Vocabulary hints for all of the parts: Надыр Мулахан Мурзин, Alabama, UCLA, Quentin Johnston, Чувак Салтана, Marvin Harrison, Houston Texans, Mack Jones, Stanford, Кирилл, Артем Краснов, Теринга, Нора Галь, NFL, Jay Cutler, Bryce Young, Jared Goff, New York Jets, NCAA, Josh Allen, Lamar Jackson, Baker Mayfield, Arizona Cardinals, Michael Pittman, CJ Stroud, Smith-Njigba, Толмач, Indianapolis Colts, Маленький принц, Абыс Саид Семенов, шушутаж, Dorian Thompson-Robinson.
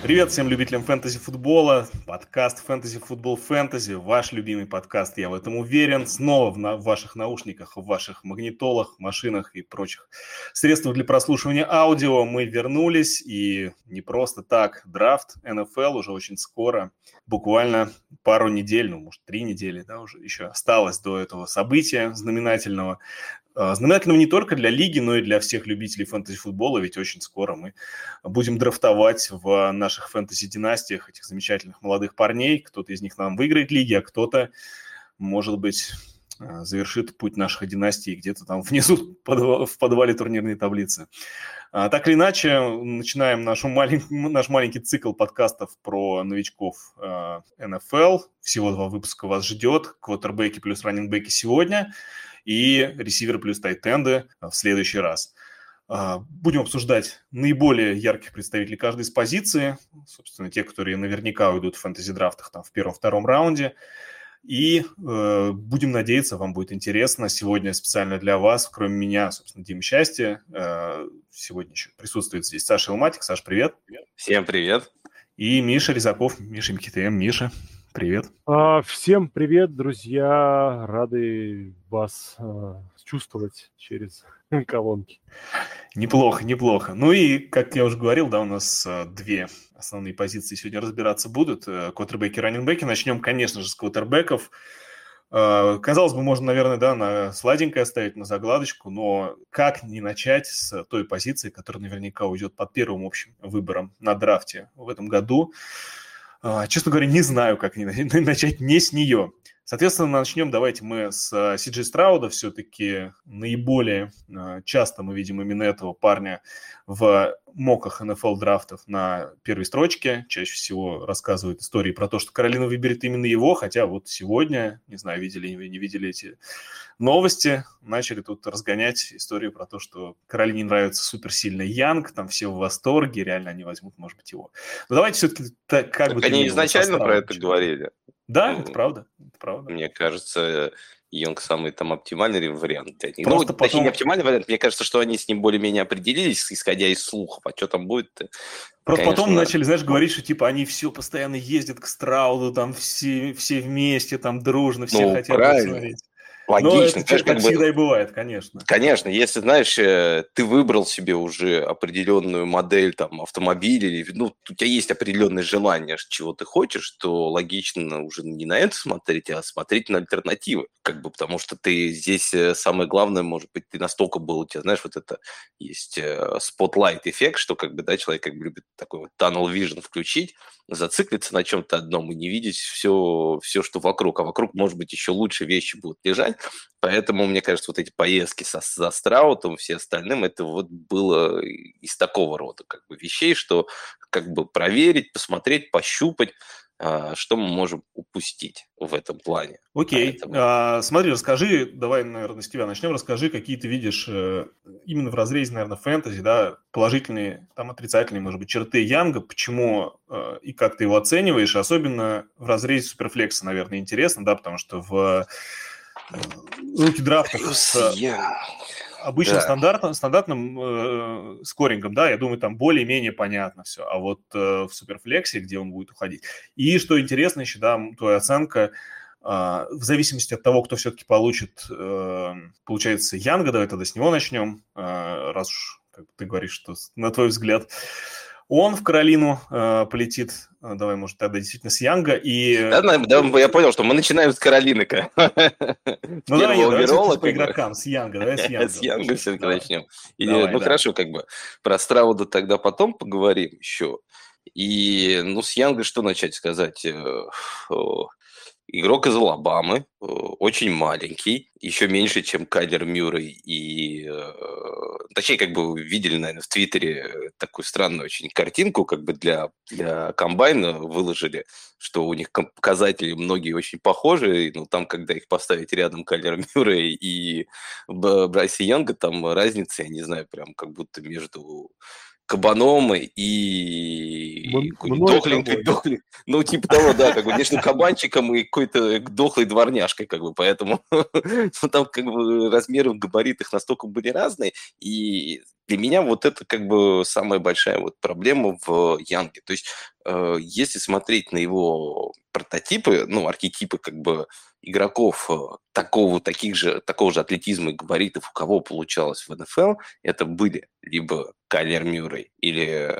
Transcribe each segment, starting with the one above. Привет всем любителям фэнтези-футбола, подкаст «Фэнтези-футбол-фэнтези», ваш любимый подкаст, я в этом уверен, снова в ваших наушниках, в ваших магнитолах, машинах и прочих средствах для прослушивания аудио. Мы вернулись, и не просто так, драфт NFL уже очень скоро, буквально пару недель, ну, может, 3 недели, да, уже еще осталось до этого события знаменательного. Знаменательным не только для лиги, но и для всех любителей фэнтези-футбола, ведь очень скоро мы будем драфтовать в наших фэнтези-династиях этих замечательных молодых парней. Кто-то из них нам выиграет лиги, а кто-то, может быть, завершит путь наших династий где-то там внизу в подвале турнирной таблицы. Так или иначе, начинаем наш маленький цикл подкастов про новичков NFL. Всего 2 выпуска вас ждет. Квотербеки плюс раннингбеки сегодня. И ресиверы плюс тайтенды в следующий раз. Будем обсуждать наиболее ярких представителей каждой из позиций. Собственно, те, которые наверняка уйдут в фэнтези-драфтах там, в 1-2 раунде. И будем надеяться, вам будет интересно. Сегодня специально для вас, кроме меня, собственно, Дима Шчастье. Сегодня еще присутствует здесь Саша Illmatic. Саш, привет. Всем привет. И Миша Резаков. Миша МКТМ. Миша. Привет. Всем привет, друзья. Рады вас чувствовать через колонки. Неплохо, неплохо. Ну и, как я уже говорил, да, у нас 2 основные позиции сегодня разбираться будут. Квотербеки и раннингбеки. Начнем, конечно же, с квотербеков. Казалось бы, можно, наверное, да, на сладенькое оставить, на загладочку, но как не начать с той позиции, которая наверняка уйдет под первым общим выбором на драфте в этом году? Честно говоря, не знаю, как начать не с нее. Соответственно, начнем давайте мы с CJ Stroud. Все-таки наиболее часто мы видим именно этого парня в моках NFL-драфтов на первой строчке. Чаще всего рассказывают истории про то, что Каролина выберет именно его. Хотя вот сегодня, не знаю, видели или не видели эти новости, начали тут разгонять историю про то, что Каролине нравится суперсильно Янг, там все в восторге, реально они возьмут, может быть, его. Но давайте все-таки так, как так бы... Они изначально про это говорили. Да, это правда, это правда. Мне кажется, Йонг самый там оптимальный вариант для них. Ну, потом... Точнее, не оптимальный вариант. Мне кажется, что они с ним более-менее определились, исходя из слухов. А что там будет-то? Просто конечно, потом начали, знаешь, говорить, что типа они все постоянно ездят к Страуду, там все вместе, там дружно, все хотят посмотреть. Логично. Это как всегда и бывает, конечно. Конечно, если, знаешь, ты выбрал себе уже определенную модель там, автомобиля, ну, у тебя есть определенное желание, чего ты хочешь, то логично уже не на это смотреть, а смотреть на альтернативы, как бы, потому что ты здесь самое главное, может быть, ты настолько был, у тебя, знаешь, вот это есть спотлайт-эффект, что, как бы, да, человек как бы любит такой вот tunnel vision включить, зациклиться на чем-то одном и не видеть все, что вокруг, а вокруг, может быть, еще лучше вещи будут лежать. Поэтому, мне кажется, вот эти поездки со Страутом, все остальным, это вот было из такого рода как бы вещей, что как бы проверить, посмотреть, пощупать, что мы можем упустить в этом плане. Окей. Поэтому... Смотри, расскажи, давай, наверное, с тебя начнем. Расскажи, какие ты видишь именно в разрезе, наверное, фэнтези, да, положительные, там отрицательные, может быть, черты Янга, почему и как ты его оцениваешь, особенно в разрезе суперфлекса, наверное, интересно, да, потому что в... руки драфтов с обычным стандартным скорингом, да, я думаю, там более-менее понятно все, а вот в суперфлексе, где он будет уходить. И что интересно еще, да, твоя оценка, в зависимости от того, кто все-таки получается, Янга, давай тогда с него начнем, раз уж как ты говоришь, что на твой взгляд... Он в Каролину полетит. Давай, может, тогда действительно с Янга. И... Да, я понял, что мы начинаем с Каролины-ка. Ну, давай по игрокам, с Янга. Давай с Янга все-таки начнем. Ну, хорошо, как бы про Страуда тогда потом поговорим еще. И, ну, с Янга что начать сказать? Игрок из Алабамы, очень маленький, еще меньше, чем Кайлер Мюррей. И, точнее, как бы видели, наверное, в Твиттере такую странную очень картинку, как бы для комбайна выложили, что у них показатели многие очень похожи. Ну, там, когда их поставить рядом Кайлер Мюррей и Брайса Янга, там разница, я не знаю, прям как будто между... кабаном и дохленькой, ну, типа того, да, как бы, конечно, кабанчиком и какой-то дохлой дворняжкой, как бы, поэтому там, как бы, размеры в габаритах настолько были разные, и для меня вот это, как бы, самая большая вот проблема в Янге, то есть, если смотреть на его прототипы, ну, архетипы, как бы, игроков такого же атлетизма и габаритов, у кого получалось в НФЛ, это были либо Кайлер Мюррей или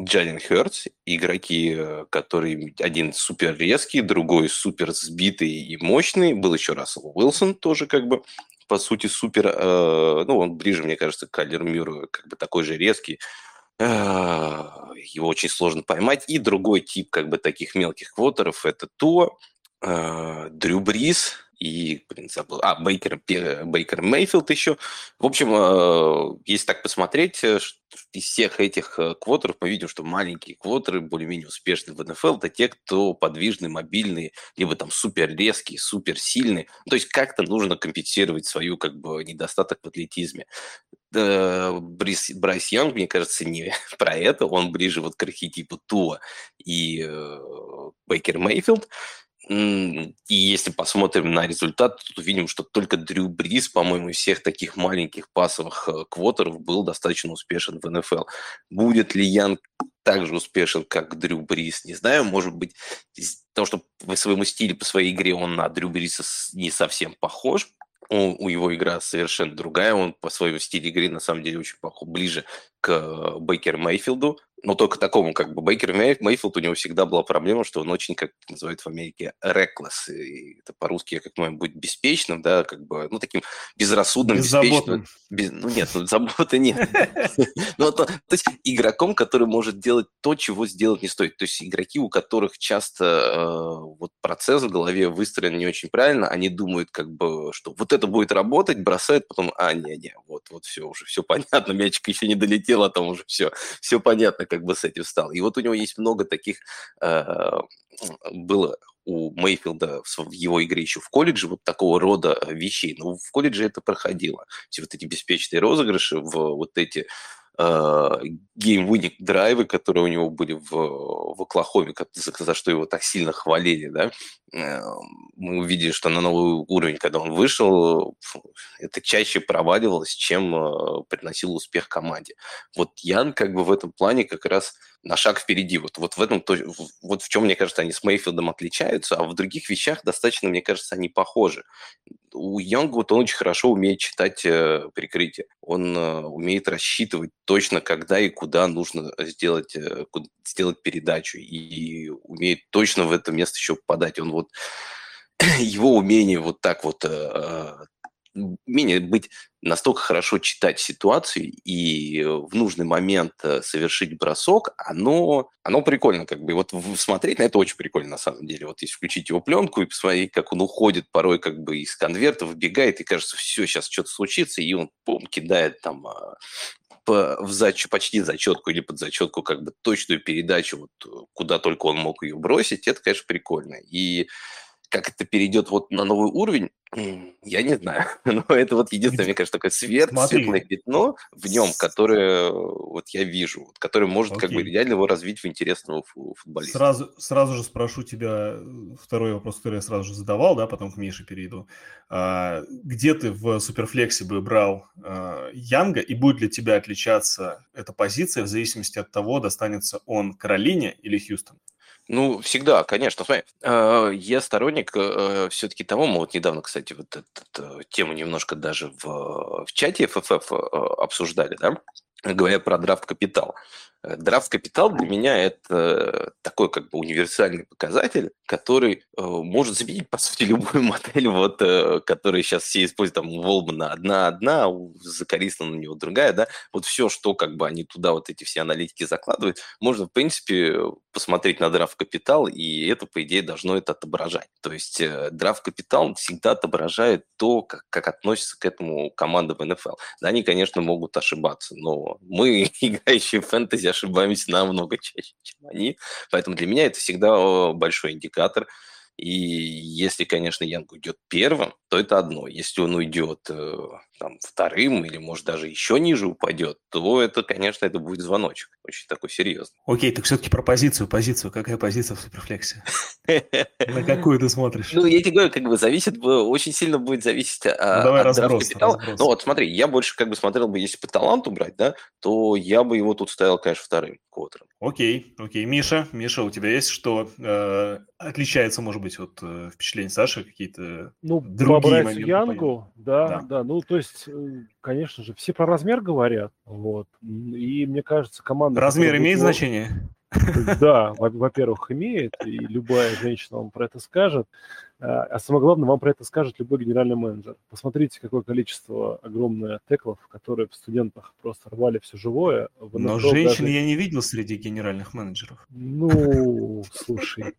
Джален Хёртс, игроки, которые один супер резкий, другой супер сбитый и мощный. Был еще Рассел Уилсон тоже, как бы, по сути, супер... ну, он ближе, мне кажется, к Кайлер Мюррею, как бы такой же резкий. Его очень сложно поймать. И другой тип, как бы, таких мелких квотеров, это Туа, Дрю Бриз и, блин, забыл, Бейкер Мейфилд еще. В общем, если так посмотреть, из всех этих квотеров мы видим, что маленькие квотеры, более-менее успешные в НФЛ, это те, кто подвижные, мобильные, либо там супер резкие, супер сильные. То есть как-то нужно компенсировать свою, как бы, недостаток в атлетизме. Брайс Янг, мне кажется, не про это. Он ближе вот к архетипу Туа и Бейкер Мейфилд. И если посмотрим на результат, то видим, что только Дрю Бриз, по-моему, из всех таких маленьких пасовых квотеров был достаточно успешен в НФЛ. Будет ли Янг так же успешен, как Дрю Бриз, не знаю. Может быть, потому что по своему стилю, по своей игре он на Дрю Бриза не совсем похож. У его игра совершенно другая. Он по своему стилю игры, на самом деле, очень ближе к Бейкеру Мейфилду. Но только такому, как бы, Бейкер Мейфилд, у него всегда была проблема, что он очень, как называют в Америке, reckless. И это по-русски, как можно быть, беспечным, да, как бы, ну, таким безрассудным, беспечным. Ну, нет, заботы нет. То есть игроком, который может делать то, чего сделать не стоит. То есть игроки, у которых часто вот процесс в голове выстроен не очень правильно, они думают, как бы, что вот это будет работать, бросают, потом, не, вот все, уже все понятно, мячик еще не долетел, а там уже все понятно, как бы, с этим стал. И вот у него есть много таких... было у Мейфилда в его игре еще в колледже вот такого рода вещей. Но в колледже это проходило. Все вот эти беспечные розыгрыши, вот эти гейм-вининг драйвы, которые у него были в Оклахоме, за что его так сильно хвалили, да, мы увидели, что на новый уровень, когда он вышел, это чаще проваливалось, чем приносил успех команде. Вот Ян, как бы, в этом плане как раз на шаг впереди. Вот в этом, вот в чем, мне кажется, они с Мейфилдом отличаются, а в других вещах достаточно, мне кажется, они похожи. У Янга вот он очень хорошо умеет читать прикрытие. Он умеет рассчитывать точно, когда и куда нужно сделать передачу. И умеет точно в это место еще попадать. Он вот... Его умение вот так вот... умение быть настолько хорошо читать ситуацию и в нужный момент совершить бросок, оно прикольно, как бы. И вот смотреть на это очень прикольно, на самом деле. Вот если включить его пленку и посмотреть, как он уходит порой, как бы, из конверта, выбегает, и кажется, все, сейчас что-то случится, и он, кидает там... почти зачетку или под зачетку, как бы, точную передачу, вот, куда только он мог ее бросить, это, конечно, прикольно. И как это перейдет вот на новый уровень, я не знаю. Но это вот единственное, мне кажется, такое светлое пятно в нем, которое вот я вижу, вот, которое может, как бы, реально его развить в интересного футболиста. Сразу же спрошу тебя второй вопрос, который я сразу же задавал, да, потом к Мише перейду. Где ты в Суперфлексе бы брал Янга, и будет ли тебя отличаться эта позиция в зависимости от того, достанется он Каролине или Хьюстону? Ну, всегда, конечно. Смотри, я сторонник все-таки того, мы вот недавно, кстати, вот эту тему немножко даже в чате ФФФ обсуждали, да, говоря про драфт-капитал. Драфт-капитал для меня – это такой, как бы, универсальный показатель, который может заменить, по сути, любую модель, вот, которую сейчас все используют, там, у Волмана одна, а у Закарисна на него другая, да, вот все, что, как бы, они туда, вот эти все аналитики закладывают, можно, в принципе, посмотреть на драфт-капитал, и это, по идее, должно это отображать. То есть драфт-капитал всегда отображает то, как относится к этому команда в НФЛ. Да, они, конечно, могут ошибаться, но мы, играющие в фэнтези, ошибаемся намного чаще, чем они. Поэтому для меня это всегда большой индикатор. И если, конечно, Янг уйдет первым, то это одно. Если он уйдет там, вторым или, может, даже еще ниже упадет, то это, конечно, это будет звоночек. Очень такой серьезный. Окей, так все-таки про позицию. Какая позиция в Суперфлексе? На какую ты смотришь? Ну, я тебе говорю, как бы зависит, очень сильно будет зависеть от капитала. Ну, вот смотри, я больше как бы смотрел бы, если по таланту брать, да, то я бы его тут ставил, конечно, вторым квотером. Окей. Миша, у тебя есть что отличается, может быть, от впечатлений Саши, какие-то другие по Брайсу Янгу, да. Ну, то есть, конечно же, все про размер говорят, вот. И, мне кажется, команда... Размер имеет значение? Да, во-первых, имеет, и любая женщина вам про это скажет. А самое главное, вам про это скажет любой генеральный менеджер. Посмотрите, какое количество огромное теклов, которые в студентах просто рвали все живое. Но женщин даже... я не видел среди генеральных менеджеров. Ну, слушай,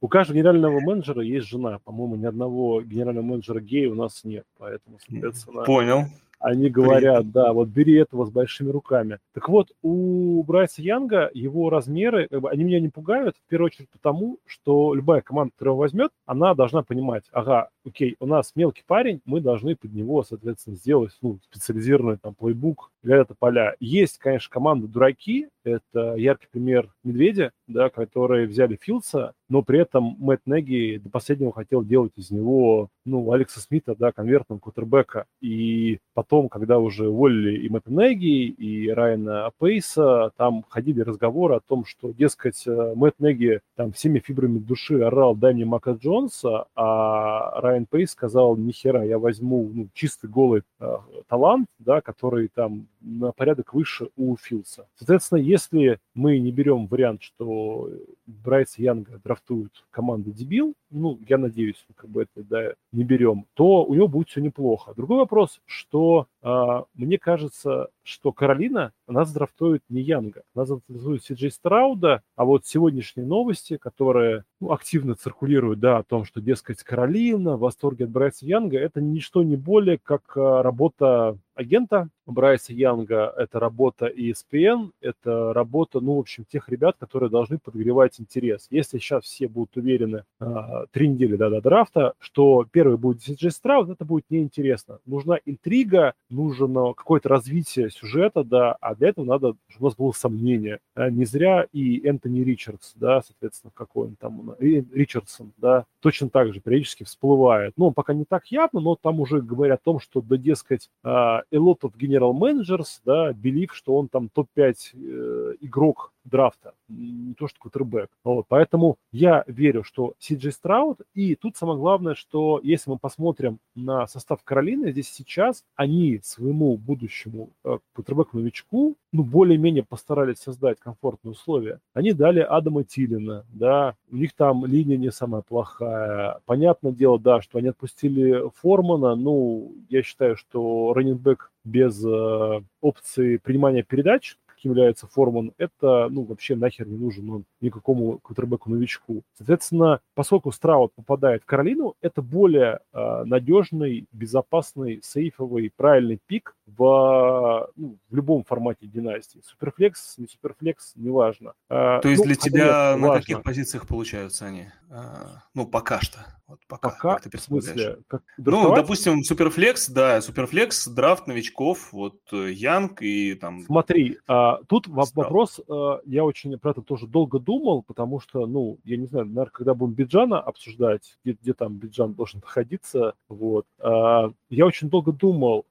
у каждого генерального менеджера есть жена. По-моему, ни одного генерального менеджера гея у нас нет. Поэтому, соответственно... Понял. Они говорят, да, вот бери этого с большими руками. Так вот, у Брайса Янга его размеры, как бы, они меня не пугают, в первую очередь потому, что любая команда, которая его возьмет, она должна понимать, ага, окей, у нас мелкий парень, мы должны под него, соответственно, сделать специализированный там плейбук для этого поля. Есть, конечно, команды дураки, это яркий пример Медведя, да, которые взяли Филдса, но при этом Мэтт Неги до последнего хотел делать из него, Алекса Смита, да, конвертного квотербека. И потом, когда уже уволили и Мэтта Неги, и Райана Пейса, там ходили разговоры о том, что, дескать, Мэтт Неги там всеми фибрами души орал «дай мне Мака Джонса», а Райан Пейс сказал «нихера, я возьму чистый голый талант, да, который там на порядок выше у Филдса». Соответственно, если мы не берем вариант, что Брайса Янга драфтует команда дебил, я надеюсь, мы как бы это не берем, то у него будет все неплохо. Другой вопрос, что мне кажется, что Каролина, она задрафтует не Янга, она задрафтует CJ Страуда, а вот сегодняшние новости, которые активно циркулируют, да, о том, что, дескать, Каролина в восторге от Брайса Янга, это ничто не более, как работа агента Брайса Янга, это работа ESPN, это работа, в общем, тех ребят, которые должны подогревать интерес. Если сейчас все будут уверены 3 недели до драфта, что первый будет CJ Stroud, это будет неинтересно. Нужна интрига, нужно какое-то развитие сюжета, да, а для этого надо, чтобы у нас было сомнение. Не зря и Энтони Ричардс, да, соответственно, какой он там, Ричардсон, да, точно так же периодически всплывает. Он пока не так явно, но там уже говорят о том, что, да, дескать, a lot of general managers, да, believe, что он там топ-5 игрок драфта, не то что квотербэк. Вот, поэтому я верю, что CJ Stroud, и тут самое главное, что если мы посмотрим на состав Каролины здесь сейчас, они своему будущему квотербэку-новичку более-менее постарались создать комфортные условия. Они дали Адама Тилена, да, у них там линия не самая плохая. Понятное дело, да, что они отпустили Формана, я считаю, что раннинбэк без опции принимания передач, является Форман, это, вообще нахер не нужен он никакому квотербеку-новичку. Соответственно, поскольку Страут попадает в Каролину, это более надежный, безопасный, сейфовый, правильный пик в любом формате династии. Суперфлекс, неважно. То есть для тебя на каких позициях получаются они? Пока что. Вот пока как ты представляешь? Допустим, Суперфлекс, да, Суперфлекс, драфт новичков, Янг и там... Смотри, тут вопрос, я очень про это тоже долго думал, потому что, я не знаю, наверное, когда будем Биджана обсуждать, где там Биджан должен находиться, я очень долго думал,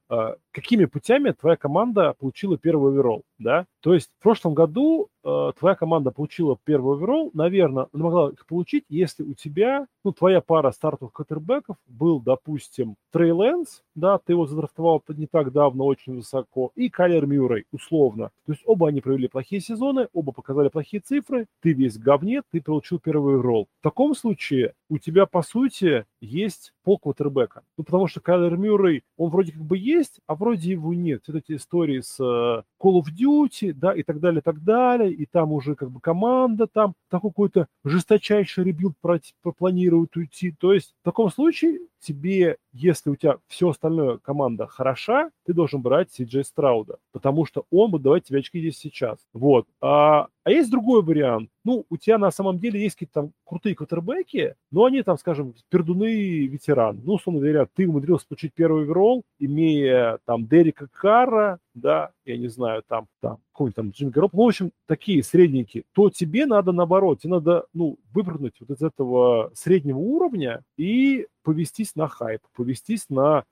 какими путями твоя команда получила первый оверолл, да? То есть в прошлом году твоя команда получила первый оверолл, наверное, она могла их получить, если у тебя, твоя пара стартовых квотербеков был, допустим, Трей Лэнс, да, ты его задрафтовал не так давно, очень высоко, и Кайлер Мюррей, условно. То есть оба они провели плохие сезоны, оба показали плохие цифры, ты весь в говне, ты получил первый оверолл. В таком случае у тебя, по сути, есть пол квотербека. Потому что Кайлер Мюррей, он вроде как бы есть, а вроде его нет. Вот эти истории с Call of Duty, да, и так далее, и там уже как бы команда там такой какой-то жесточайший ребилд пропланирует уйти. То есть в таком случае тебе, если у тебя все остальное команда хороша, ты должен брать CJ Страуда, потому что он будет давать тебе очки здесь сейчас. Вот. А есть другой вариант. Ну, у тебя на самом деле есть какие-то там крутые квотербеки, но они там, скажем, пердуны ветеран. Ну, условно говоря, ты умудрился получить первый оверолл, имея там Дерека Карра, да, я не знаю, там какой-нибудь там Джимми Гаропполо. Ну, в общем, такие средненькие. То тебе надо наоборот, тебе надо, ну, выпрыгнуть вот из этого среднего уровня и повестись на хайп, повестись на,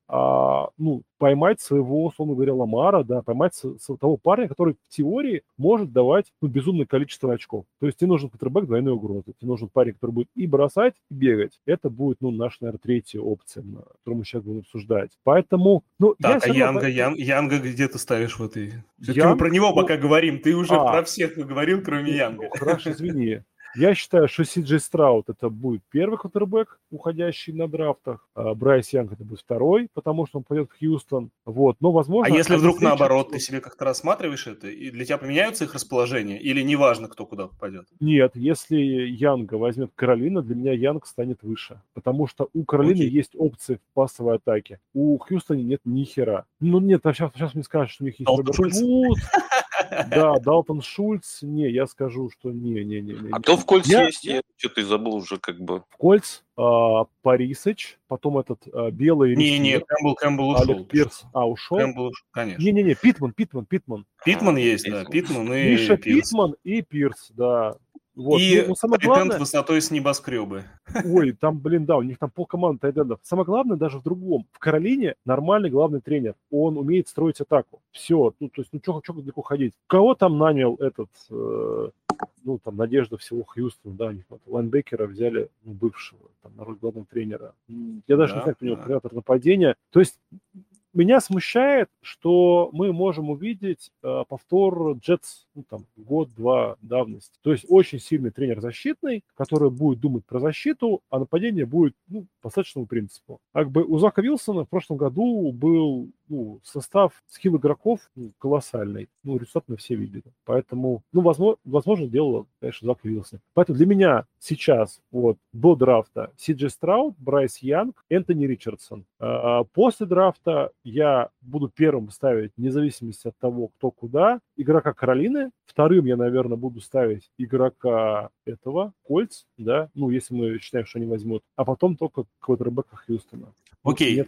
поймать своего, условно говоря, Ламара, да, поймать того парня, который в теории может давать, ну, безумное количество очков. То есть тебе нужен квотербэк двойной угрозы. Тебе нужен парень, который будет и бросать, и бегать. Это будет, ну, наша, наверное, третья опция, которую мы сейчас будем обсуждать. Поэтому, ну, так, Янга где ты ставишь в этой? Мы про него пока говорим. Ты уже про всех говорил, кроме Янга. Хорошо, извини. Я считаю, что CJ Stroud это будет первый квотербэк, уходящий на драфтах. Брайс Янг это будет второй, потому что он пойдет в Хьюстон. Вот. Но, возможно, а если вдруг наоборот, ты себе как-то рассматриваешь это, и для тебя поменяются их расположения, или неважно, кто куда попадет? Нет, если Янга возьмет Каролина, для меня Янг станет выше. Потому что у Каролины есть опции в пассовой атаке. У Хьюстона нет ни хера. Ну нет, сейчас мне скажут, что у них есть Роберт Вуд. Да, Далтон Шульц. Не, я скажу, что не. А кто в Кольц есть? Я что-то и забыл уже как бы. В Кольц? Парисыч, потом этот белый... Не, Кэмпбелл ушел. Пирс. Ушел? Кэмпбелл ушел, конечно. Не, Питтман. Питтман есть, да. Питтман и Пирс. Миша Питтман и Пирс, да. Вот. И тайтенд высотой с небоскребы. Ой, там, у них там полкоманды тайтендов. Самое главное даже в другом. В Каролине нормальный главный тренер. Он умеет строить атаку. Все. Ну, то есть, чего далеко ходить. Кого там нанял этот... надежда всего Хьюстона, да, у них вот лайнбекера взяли, бывшего, на роль главного тренера. Я даже не знаю, кто у него креатор нападения. То есть меня смущает, что мы можем увидеть повтор Джетс, год-два давности. То есть очень сильный тренер защитный, который будет думать про защиту, а нападение будет, по остаточному принципу. Как бы у Зака Вилсона в прошлом году был состав, скилл игроков колоссальный. Результат мы все видели. Поэтому, возможно, дело, конечно, Зак Вилсон. Поэтому для меня сейчас до драфта CJ Stroud, Брайс Янг, Энтони Ричардсон. После драфта я буду первым ставить, вне зависимости от того, кто куда, игрока Каролины. Вторым я, наверное, буду ставить игрока этого, Кольц, да, если мы считаем, что они возьмут. А потом только квотербэка Хьюстона. Окей,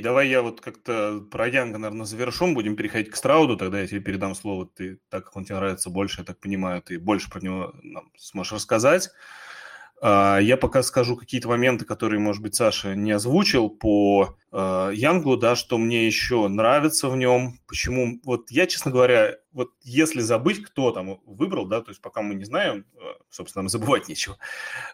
давай я как-то про Янга, наверное, завершим, будем переходить к Страуду, тогда я тебе передам слово, ты, так как он тебе нравится больше, я так понимаю, ты больше про него нам сможешь рассказать. Я пока скажу какие-то моменты, которые, может быть, Саша не озвучил по Янгу, да, что мне еще нравится в нем, почему, я, честно говоря, если забыть, кто там выбрал, да, то есть пока мы не знаем, собственно, нам забывать нечего.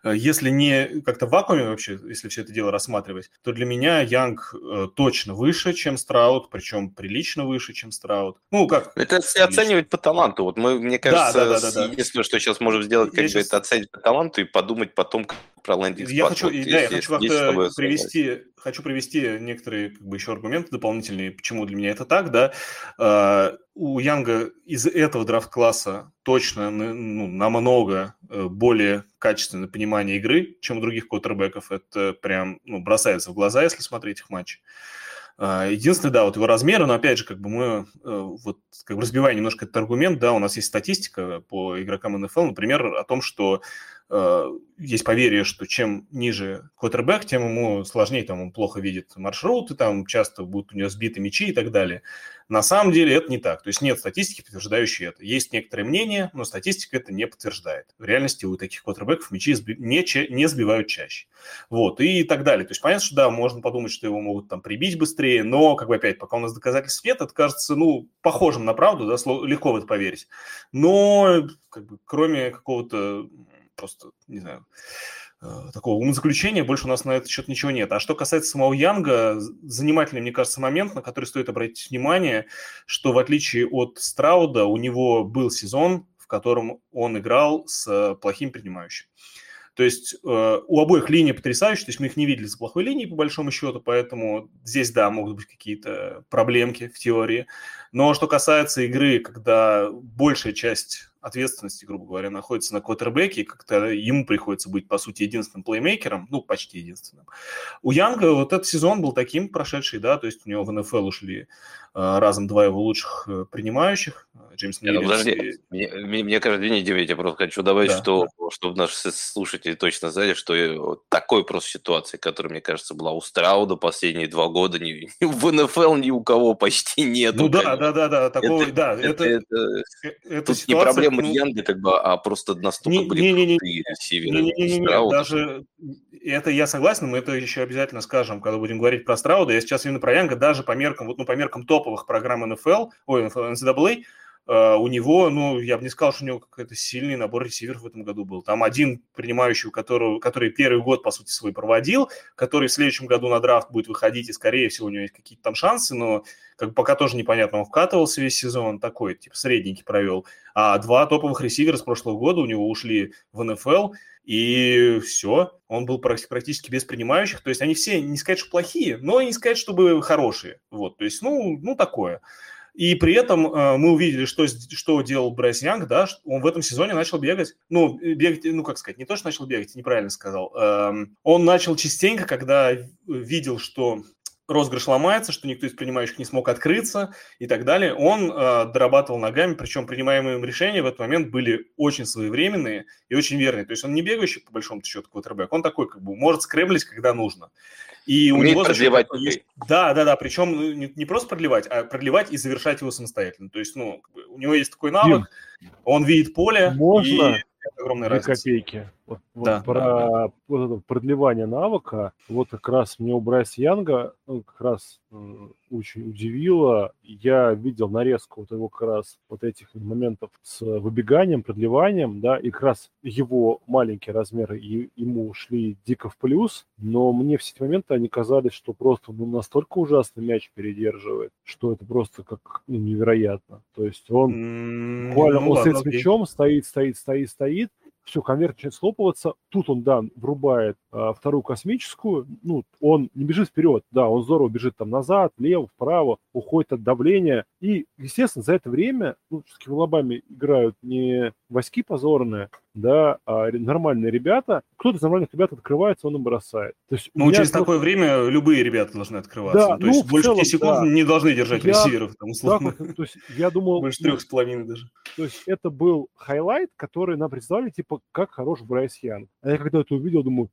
Если не как-то в вакууме вообще, если все это дело рассматривать, то для меня Янг точно выше, чем Страуд, причем прилично выше, чем Страуд. Это прилично. Оценивать по таланту. Мы, мне кажется, да. Единственное, что сейчас можем сделать, это оценить по таланту и подумать потом про лендинг. Я хочу привести некоторые еще аргументы дополнительные, почему для меня это так, да. У Янга из этого драфт-класса точно намного более качественное понимание игры, чем у других квотербеков. Это прям бросается в глаза, если смотреть их матчи. Единственное, его размеры, но опять же, мы разбиваем немножко этот аргумент, да, у нас есть статистика по игрокам NFL, например, о том, что есть поверье, что чем ниже квотербек, тем ему сложнее, он плохо видит маршруты, часто будут у него сбиты мячи и так далее. На самом деле это не так, то есть нет статистики, подтверждающей это. Есть некоторые мнения, но статистика это не подтверждает. В реальности у таких квотербеков мячи не сбивают чаще. И так далее. То есть понятно, что да, можно подумать, что его могут прибить быстрее, но опять, пока у нас доказательств нет, это кажется похожим на правду, да, легко в это поверить. Но кроме какого-то просто, не знаю, такого умозаключения, больше у нас на этот счет ничего нет. А что касается самого Янга, занимательный, мне кажется, момент, на который стоит обратить внимание, что в отличие от Страуда, у него был сезон, в котором он играл с плохим принимающим. То есть у обоих линия потрясающая, то есть мы их не видели за плохой линией, по большому счету, поэтому здесь, да, могут быть какие-то проблемки в теории. Но что касается игры, когда большая часть ответственности, грубо говоря, находится на квотербеке, и как-то ему приходится быть, по сути, единственным плеймейкером, ну, почти единственным. У Янга вот этот сезон был таким прошедший, да, то есть у него в НФЛ ушли разом два его лучших принимающих. Джеймс Нилис. Подожди, мне кажется, извини, Дима, я тебе просто хочу добавить, да, что, да, чтобы наши слушатели точно знали, что такой просто ситуации, которая, мне кажется, была у Страуда последние 2 года, ни в НФЛ ни у кого почти нет. Ну да, да, да, да, такого, да. Это тут ситуация, не проблема Янга, как бы, а просто настолько были крутые. Даже это я согласен, мы это еще обязательно скажем, когда будем говорить про Страуда. Я сейчас именно про Янга, даже по меркам, вот, ну, по меркам топовых программ НФЛ, ой, NCAA, у него, ну, я бы не сказал, что у него какой-то сильный набор ресиверов в этом году был. Там один принимающий, который первый год, по сути, свой проводил, который в следующем году на драфт будет выходить, и, скорее всего, у него есть какие-то там шансы, но как бы пока тоже непонятно, он вкатывался весь сезон, такой, типа, средненький провел. А 2 топовых ресивера с прошлого года у него ушли в НФЛ, и все, он был практически без принимающих. То есть они все, не сказать, что плохие, но и не сказать, чтобы хорошие. Вот, то есть, ну такое. И при этом мы увидели, что делал Брайс Янг, да, он в этом сезоне начал бегать. Ну, как сказать, не то, что начал бегать, неправильно сказал. Он начал частенько, когда видел, что розыгрыш ломается, что никто из принимающих не смог открыться и так далее. Он дорабатывал ногами, причем принимаемые им решения в этот момент были очень своевременные и очень верные. То есть он не бегающий, по большому счету, квотербэк, он такой, как бы, может скрэмблить, когда нужно. И у него продлевать. Да, да, да, причем не просто продлевать, а продлевать и завершать его самостоятельно. То есть, ну, как бы, у него есть такой навык, он видит поле. Можно? И... огромная разница. Копейки. Вот да, про да. Вот это продлевание навыка, вот как раз мне у Брайса Янга как раз очень удивило. Я видел нарезку вот его как раз вот этих моментов с выбеганием, продлеванием, да, и как раз его маленькие размеры ему шли дико в плюс, но мне все эти моменты, они казались, что просто он настолько ужасно мяч передерживает, что это просто как невероятно. То есть он буквально стоит с мячом, стоит, все, конвейер начинает слопываться, тут он, да, врубает вторую космическую, ну, он не бежит вперед, да, он здорово бежит там назад, влево, вправо, уходит от давления, и, естественно, за это время, ну, все-таки в Алабаме играют не васьки позорные, да, а нормальные ребята, кто-то из нормальных ребят открывается, он им бросает. То есть, ну, через такое время любые ребята должны открываться, да, то есть больше 10 секунд не должны держать ресиверов, там, условно, так, то есть, я думал, больше 3,5 даже. То есть это был хайлайт, который нам представили, типа, как хорош Брайс Янг. А я когда это увидел, думаю,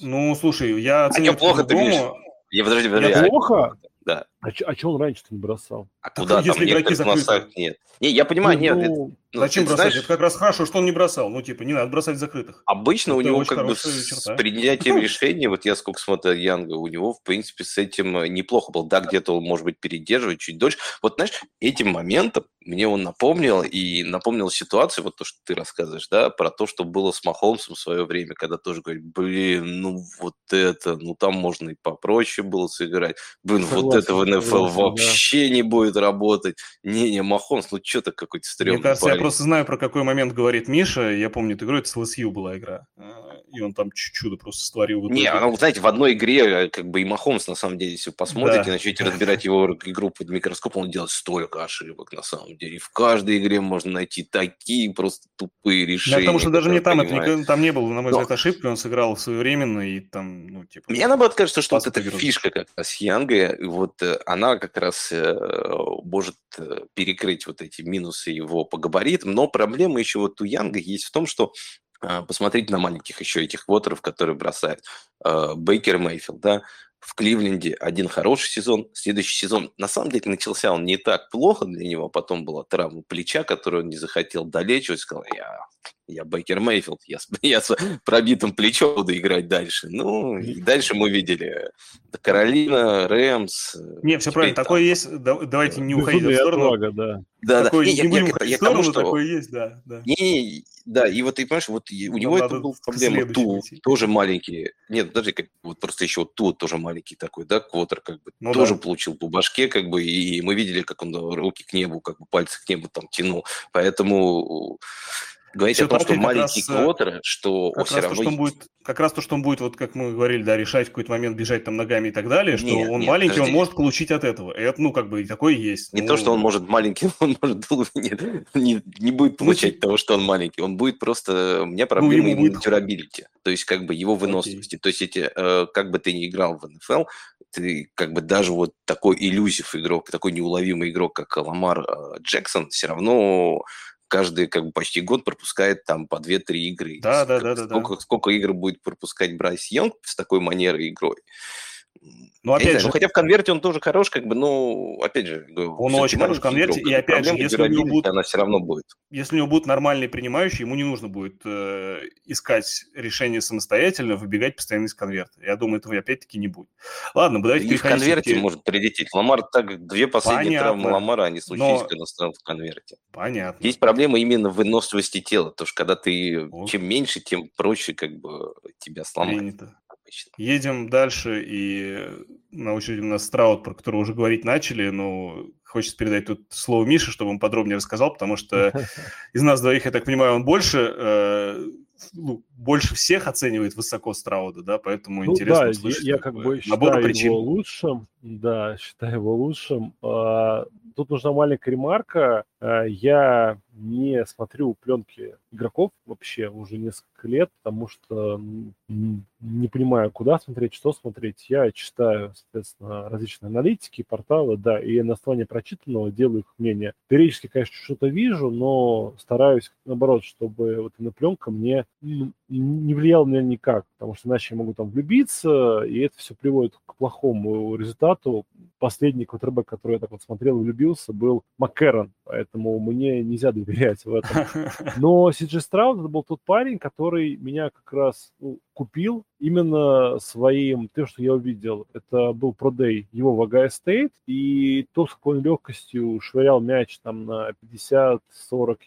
ну, слушай, я оценил по-другому. Подожди. Плохо? Да. А чего он раньше-то не бросал? А куда там? Нет. Не, я понимаю, ну, нет. Зачем бросать? Знаешь, это как раз хорошо, что он не бросал. Ну, типа, не надо бросать закрытых. Обычно это у него как бы с принятием решений, вот я сколько смотрел Янга, у него, в принципе, с этим неплохо было. Да, где-то он, может быть, передерживает чуть дольше. Вот, знаешь, этим моментом мне он напомнил, и напомнил ситуацию, вот то, что ты рассказываешь, да, про то, что было с Махомсом в свое время, когда тоже говорит, блин, ну, вот это, ну, там можно и попроще было сыграть. Блин, вот этого НФЛ вообще не будет работать. Не, Махомс, ну что-то какой-то стрёмный. Мне кажется, парень. Я просто знаю, про какой момент говорит Миша. Я помню эту игру, это с LSU была игра. И он там чудо просто створил. Не, ну, знаете, в одной игре как бы и Махомс, на самом деле, если вы посмотрите, да, начнете разбирать его игру под микроскопом, он делает столько ошибок, на самом деле. И в каждой игре можно найти такие просто тупые решения. Да, потому что даже не там, там не было, на мой взгляд, ошибки. Он сыграл своевременно и там, ну, типа... Мне, наоборот, кажется, что вот эта фишка как раз Янга, вот она как раз может перекрыть вот эти минусы его по габаритам, но проблема еще вот у Янга есть в том, что посмотрите на маленьких еще этих квотеров, которые бросают. Бейкер Мейфилд, да, в Кливленде один хороший сезон, следующий сезон, на самом деле, начался он не так плохо для него, потом была травма плеча, которую он не захотел долечивать, сказал, я Бейкер Мейфилд, я с пробитым плечом буду играть дальше. Ну, и дальше мы видели Каролина, Рэмс. Не, все правильно, такое есть, давайте не уходить в сторону. Да. Не будем уходить в сторону, такое есть, да. Да, и вот ты понимаешь, вот у него это была проблема. Ту тоже маленький, нет, даже вот просто еще Ту тоже маленький такой, да, квотер, как бы, тоже получил по башке, как бы, и мы видели, как он руки к небу, как бы пальцы к небу там тянул, поэтому... Говорите о том, что маленький квотер, что он все равно... Как раз то, что он будет, вот как мы говорили, да, решать в какой-то момент, бежать там ногами и так далее, что он маленький, он может получить от этого. Это, ну, как бы, и такое есть. Не то, что он может маленький, он может... не будет получать того, что он маленький. Он будет просто... У меня проблемы именно дюрабилити. То есть, как бы, его выносливости. То есть, эти, как бы ты ни играл в НФЛ, ты, как бы, даже вот такой элюзив игрок, такой неуловимый игрок, как Ламар Джексон, все равно... Каждый, как бы, почти год пропускает там по 2-3 игры. Сколько игр будет пропускать Брайс Йонг с такой манерой игрой? Ну, опять же, хотя в конверте он тоже хорош, как бы, но, опять же... Он очень хорош в конверте, игрок, и, опять же, если у него будет, она все равно будет. Если у него будут нормальные принимающие, ему не нужно будет искать решение самостоятельно, выбегать постоянно из конверта. Я думаю, этого опять-таки не будет. Ладно, давайте переходить... И в конверте может прилететь. Ламар, так, две последние травмы Ламара, они случились, когда он стал в конверте. Понятно. Есть проблема именно в выносливости тела, потому что, когда ты... Чем меньше, тем проще, как бы, тебя сломать. Принято. Едем дальше, и на очереди у нас Страут, про которого уже говорить начали, но хочется передать тут слово Мише, чтобы он подробнее рассказал, потому что из нас двоих, я так понимаю, он больше всех оценивает высоко Страуда, да, поэтому интересно услышать. Я как бы считаю его лучшим, Тут нужна маленькая ремарка. Я не смотрю пленки игроков вообще уже несколько лет, потому что не понимаю, куда смотреть, что смотреть. Я читаю, соответственно, различные аналитики, порталы, и на основании прочитанного делаю их мнение. Периодически, конечно, что-то вижу, но стараюсь, наоборот, чтобы вот эта пленка мне не влияла на меня никак, потому что иначе я могу там влюбиться, и это все приводит к плохому результату. Последний квотербэк, который я так вот смотрел и влюбился, был Маккерон, поэтому мне нельзя доверять в этом. Но CJ Stroud — это был тот парень, который меня как раз купил именно своим, тем, что я увидел. Это был продей его в Ohio State, и то, с какой он легкостью швырял мяч там на 50-40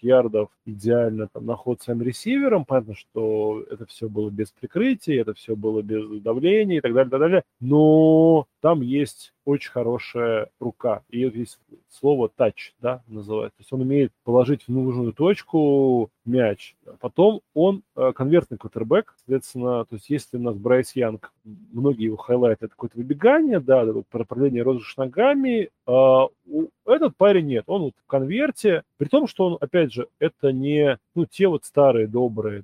ярдов идеально там на ход своим ресивером. Понятно, что это все было без прикрытия, это все было без давления и так далее, Но там есть очень хорошая рука. И есть слово «тач», называют. То есть он умеет положить в нужную точку мяч. Потом он конвертный квотербэк. Соответственно, то есть если у нас Брайс Янг, многие его хайлайты, это какое-то выбегание, проправление розыгрыш ногами, этот парень нет. Он вот в конверте, при том, что он, опять же, это не те вот старые добрые,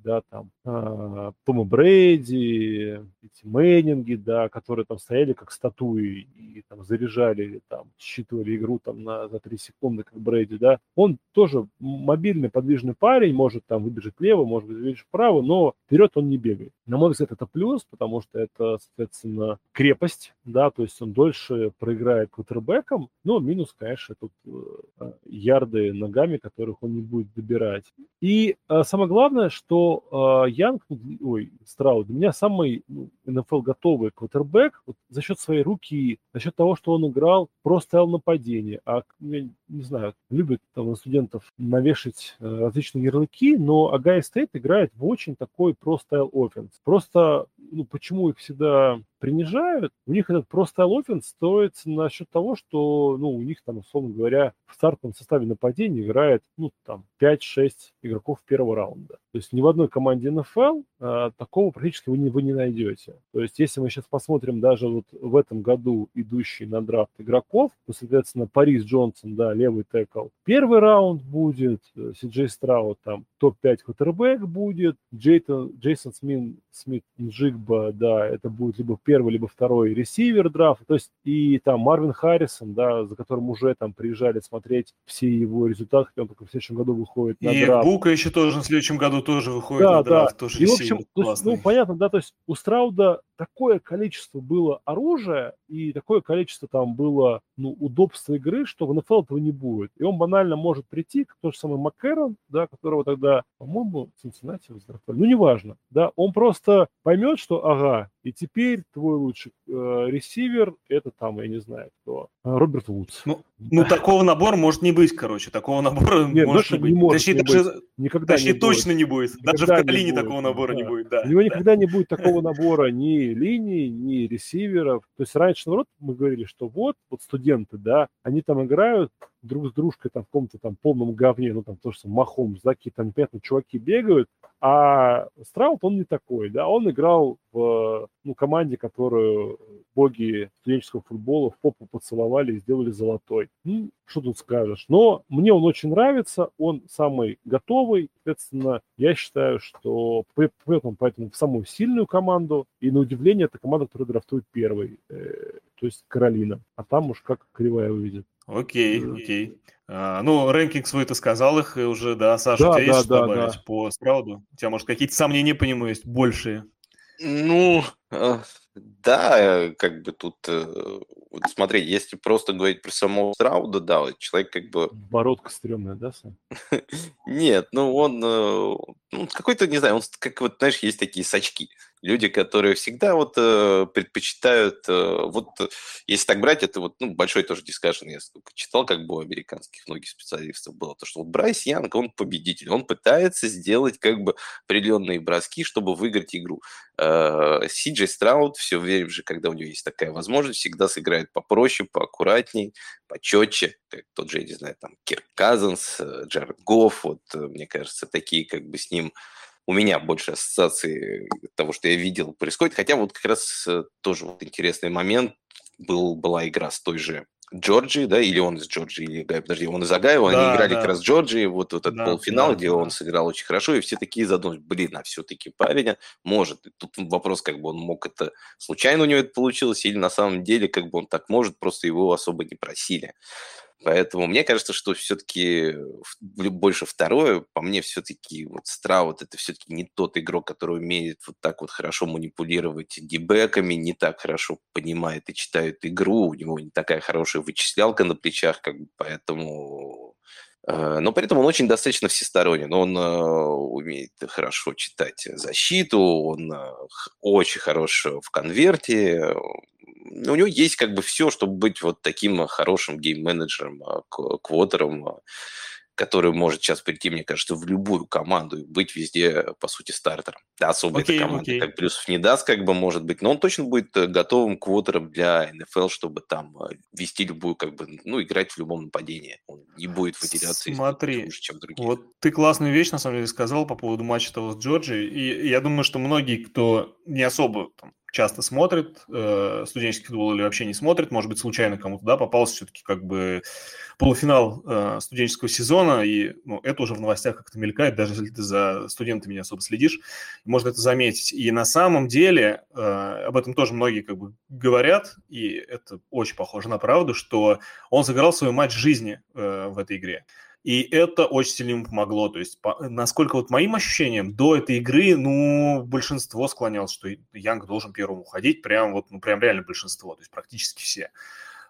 Тома Брэди, эти Мэннинги, которые там стояли как статуи и там заряжали, или там считывали игру там за 3 секунды, как Брэди, Он тоже мобильный, подвижный парень, может там выбежать лево, может выбежать вправо, но вперед он не бегает. На мой взгляд, это плюс, потому что это, соответственно, крепость, то есть он дольше проиграет квотербэком, но минус, конечно, тут ярды ногами, которых он не будет добирать. И самое главное, что Страуд, для меня самый НФЛ-готовый квотербэк за счет своей руки, за счет того, что он играл, просто стоял на падении. Любят там студентов навешать различные ярлыки, но Ohio State играет в очень такой pro-style offense. Просто, почему их всегда принижают? У них этот pro-style offense строится насчет того, что, у них там, условно говоря, в стартовом составе нападения играет, 5-6 игроков первого раунда. То есть ни в одной команде НФЛ такого практически вы не найдете. То есть если мы сейчас посмотрим даже вот в этом году идущий на драфт игроков, соответственно, Парис Джонсон, левый тэкл, первый раунд будет, CJ Stroud там топ-5 квотербэк будет, Джейсон Смит Нджигба, это будет либо первый, либо второй ресивер драфта, то есть и там Марвин Харрисон, за которым уже там приезжали смотреть все его результаты, он только в следующем году выходит на драфт. И Бука еще тоже в следующем году тоже выходит на драфт. Тоже и, в общем, понятно, то есть у Страуда такое количество было оружия и такое количество там было удобства игры, что в НФЛ этого не будет. И он банально может прийти, как тот же самый Маккерон, которого тогда, по-моему, в Цинциннати воздрафтовали. Неважно. Он просто поймет, что и теперь твой лучший ресивер, это там, я не знаю кто, Роберт Вудс. Ну, такого набора может не быть, короче. Такого набора нет, может не быть. Точно не будет. Даже в Каролине такого набора не будет, да. У него никогда не будет такого набора ни линий, ни ресиверов. То есть раньше, народ, мы говорили, что вот студенты, да, они там играют друг с дружкой там в каком-то там полном говне, ну, там то, что махом, заки, там, непонятно, чуваки бегают. А Страут, он не такой, да, он играл в команде, которую боги студенческого футбола в попу поцеловали и сделали золотой. Что тут скажешь? Но мне он очень нравится, он самый готовый, соответственно, я считаю, что поэтому в самую сильную команду, и на удивление, это команда, которая драфтует первой, то есть Каролина, а там уж как кривая выведет. Окей. Ну, рэнкинг свой ты сказал их уже, да, Саша, у тебя есть что добавить по Страуду? У тебя, может, какие-то сомнения по нему есть большие? Ну, да, как бы тут, вот смотри, если просто говорить про самого Страуда, да, вот человек как бы... Бородка стрёмная, да, Сань? Нет, ну он какой-то, не знаю, он как вот, знаешь, есть такие сачки. Люди, которые всегда вот предпочитают, вот если так брать, это вот большой тоже дискашн, я сколько читал, как бы у американских многих специалистов было, то что вот Брайс Янг, он победитель, он пытается сделать как бы определенные броски, чтобы выиграть игру. Сиджей Страуд все время же, когда у него есть такая возможность, всегда сыграет попроще, поаккуратней, почетче, как тот же, я не знаю, там Кирк Казанс, Джаред Гофф, вот мне кажется, такие как бы с ним... У меня больше ассоциации того, что я видел, происходит. Хотя вот как раз тоже вот интересный момент. Была игра с той же Джорджии, да, или он из Джорджии, или он из Огайо, да, они играли как раз с Джорджией, вот этот полуфинал, где он сыграл очень хорошо, и все такие задумались, а все-таки парень может. И тут вопрос, как бы он мог это, случайно у него это получилось, или на самом деле, как бы он так может, просто его особо не просили. Поэтому мне кажется, что все-таки больше второе, по мне все-таки вот Страут это все-таки не тот игрок, который умеет вот так вот хорошо манипулировать дебэками, не так хорошо понимает и читает игру, у него не такая хорошая вычислялка на плечах, как бы, поэтому... Но при этом он очень достаточно всесторонен, он умеет хорошо читать защиту, он очень хорош в конверте, у него есть как бы все, чтобы быть вот таким хорошим гейм-менеджером, квотером, который может сейчас прийти, мне кажется, в любую команду и быть везде, по сути, стартером. Да, особо эта команда так плюсов не даст, как бы, может быть, но он точно будет готовым квотером для НФЛ, чтобы там вести любую, как бы, играть в любом нападении. Он не будет выделяться хуже, чем другие. Вот ты классную вещь, на самом деле, сказал по поводу матча того с Джорджией, и я думаю, что многие, кто не особо там, часто смотрит студенческий футбол или вообще не смотрит, может быть, случайно кому-то, да, попался все-таки как бы полуфинал студенческого сезона, и это уже в новостях как-то мелькает, даже если ты за студентами не особо следишь, можно это заметить. И на самом деле об этом тоже многие как бы говорят, и это очень похоже на правду, что он сыграл свой матч жизни в этой игре. И это очень сильно ему помогло. То есть, насколько вот моим ощущениям, до этой игры, большинство склонялось, что Янг должен первым уходить. Прям вот, прям реально большинство, то есть практически все.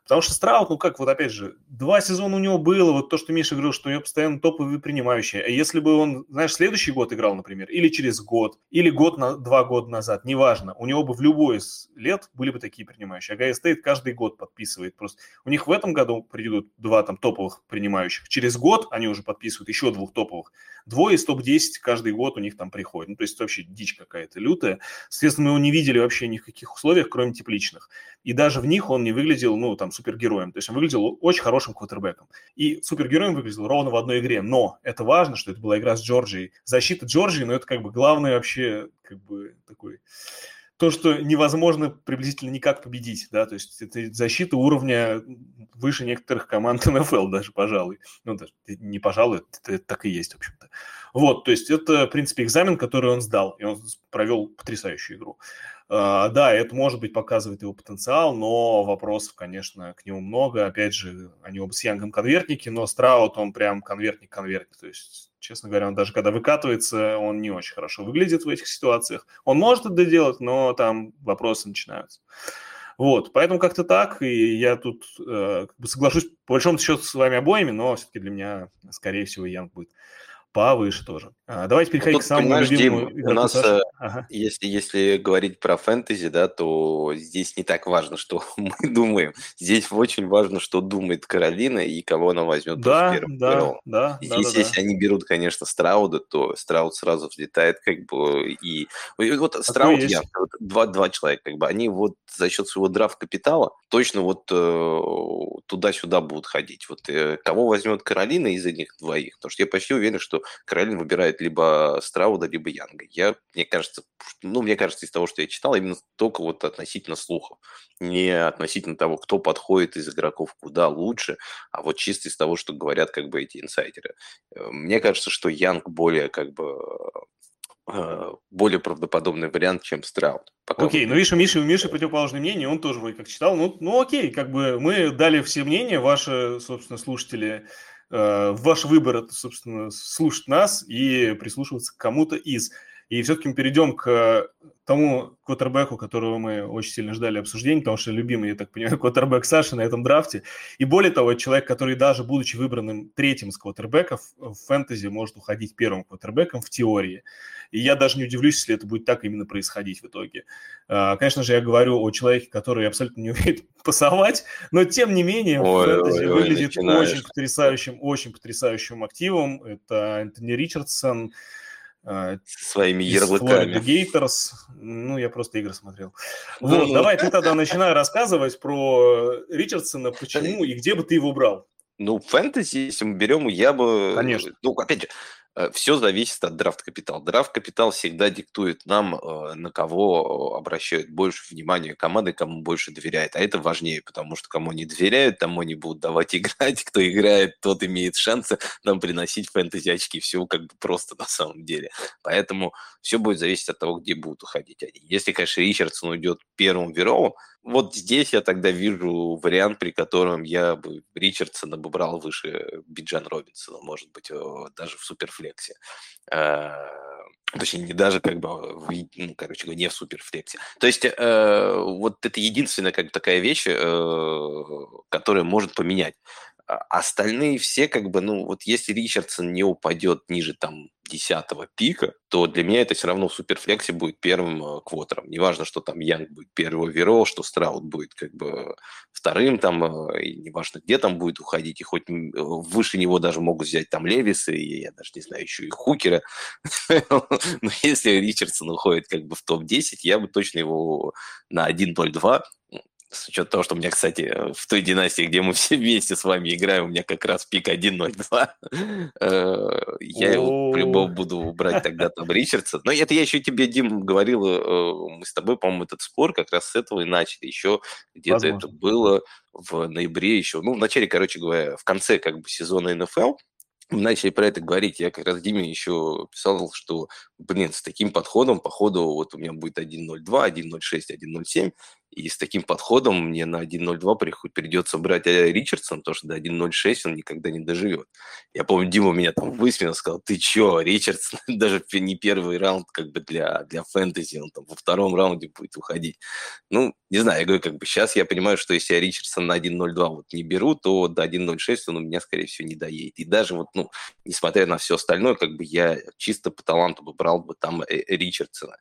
Потому что Страут, опять же, 2 сезона у него было, вот то, что Миша говорил, что у него постоянно топовые принимающие. А если бы он, следующий год играл, например, или через год, или 2 года назад, неважно, у него бы в любой из лет были бы такие принимающие. Ohio State каждый год подписывает. Просто у них в этом году придут 2 там топовых принимающих. Через год они уже подписывают еще 2 топовых. 2 из топ-10 каждый год у них там приходит. То есть это вообще дичь какая-то лютая. Соответственно, мы его не видели вообще ни в каких условиях, кроме тепличных. И даже в них он не выглядел, супергероем. То есть он выглядел очень хорошим квотербэком. И супергероем выглядел ровно в одной игре. Но это важно, что это была игра с Джорджией. Защита Джорджии, это как бы главное вообще, как бы такой... То, что невозможно приблизительно никак победить, да, то есть это защита уровня выше некоторых команд НФЛ даже, пожалуй. Даже не пожалуй, это так и есть, в общем-то. Вот, то есть это, в принципе, экзамен, который он сдал, и он провел потрясающую игру. Да, это, может быть, показывает его потенциал, но вопросов, конечно, к нему много. Опять же, они оба с Янгом конвертники, но Страут, он прям конвертник, то есть... Честно говоря, он даже когда выкатывается, он не очень хорошо выглядит в этих ситуациях. Он может это делать, но там вопросы начинаются. Вот, поэтому как-то так, и я тут соглашусь по большому счету с вами обоими, но все-таки для меня, скорее всего, Янг будет повыше тоже. Давайте переходить к самому любимому. Дим, у нас, если говорить про фэнтези, да, то здесь не так важно, что мы думаем. Здесь очень важно, что думает Каролина и кого она возьмет. Да, если они берут, конечно, Страуда, то Страуд сразу взлетает, как бы, и вот Страуд, я, вот, два человека, как бы, они вот за счет своего драфт-капитала точно вот туда-сюда будут ходить. Вот кого возьмет Каролина из этих двоих? Потому что я почти уверен, что Каролин выбирает либо Страуда, либо Янга. Мне кажется, из того, что я читал, именно только вот относительно слухов. Не относительно того, кто подходит из игроков куда лучше, а вот чисто из того, что говорят как бы эти инсайдеры. Мне кажется, что Янг более как бы... более правдоподобный вариант, чем Страуд. Окей, ну видишь, у Миши противоположное мнение, он тоже вроде как читал. Ну окей, как бы мы дали все мнения, ваши, собственно, слушатели, ваш выбор, это, собственно, слушать нас и прислушиваться к кому-то из. И все-таки мы перейдем к тому квотербеку, которого мы очень сильно ждали обсуждения, потому что любимый, я так понимаю, квотербек Саши на этом драфте. И более того, человек, который даже будучи выбранным третьим из квотербеков, в фэнтези может уходить первым квотербеком в теории. И я даже не удивлюсь, если это будет так именно происходить в итоге. Конечно же, я говорю о человеке, который абсолютно не умеет пасовать, но тем не менее фэнтези выглядит очень потрясающим активом. Это Энтони Ричардсон, своими ярлыками. Гейтерс. Ну, я просто игры смотрел. Вот, давай ты тогда начинай рассказывать про Ричардсона, почему и где бы ты его брал. Ну, фэнтези, если мы берем, я бы... Конечно. Ну, опять же, все зависит от драфт-капитала. Драфт-капитал всегда диктует нам, на кого обращают больше внимания команды, кому больше доверяют. А это важнее, потому что кому не доверяют, тому не будут давать играть. Кто играет, тот имеет шансы нам приносить фэнтези-очки. Все как бы просто на самом деле. Поэтому все будет зависеть от того, где будут уходить они. Если, конечно, Ричардсон уйдет первым вировым, вот здесь я тогда вижу вариант, при котором я бы Ричардсона бы брал выше Биджана Робинсона, может быть, даже в суперфлексе. Точнее, не даже, как бы, не в суперфлексе. То есть, вот это единственная, как бы, такая вещь, которая может поменять. Остальные все, как бы, ну, вот если Ричардсон не упадет ниже, там, 10-го пика, то для меня это все равно в суперфлексе будет первым квотером. Неважно, что там Янг будет первый оверолл, что Страуд будет, как бы, вторым, там, и неважно, где там будет уходить, и хоть выше него даже могут взять там Левиса, и я даже не знаю, еще и Хукера. Но если Ричардсон уходит, как бы, в топ-10, я бы точно его на 1-0-2. С учетом того, что у меня, кстати, в той династии, где мы все вместе с вами играем, у меня как раз пик 1-0-2. Я его по-любому буду брать тогда там Ричардсона. Но это я еще тебе, Дим, говорил, мы с тобой, по-моему, этот спор как раз с этого и начали. Еще где-то это было в ноябре еще. Ну, в начале, короче говоря, в конце как бы сезона НФЛ. Мы начали про это говорить. Я как раз Диме еще писал, что, блин, с таким подходом, походу, вот у меня будет 1.02, 1.06, 1.07, и с таким подходом мне на 1.02 придется брать Ричардсона, потому что до 1.06 он никогда не доживет. Я помню, Дима меня там высмеял, сказал, ты че, Ричардсон, даже не первый раунд как бы для фэнтези, он там во втором раунде будет уходить. Ну, не знаю, я говорю, как бы сейчас я понимаю, что если я Ричардсона на 1.02 вот не беру, то до 1.06 он у меня, скорее всего, не доедет. И даже вот, ну, несмотря на все остальное, как бы я чисто по таланту бы брал бы там Ричардсона.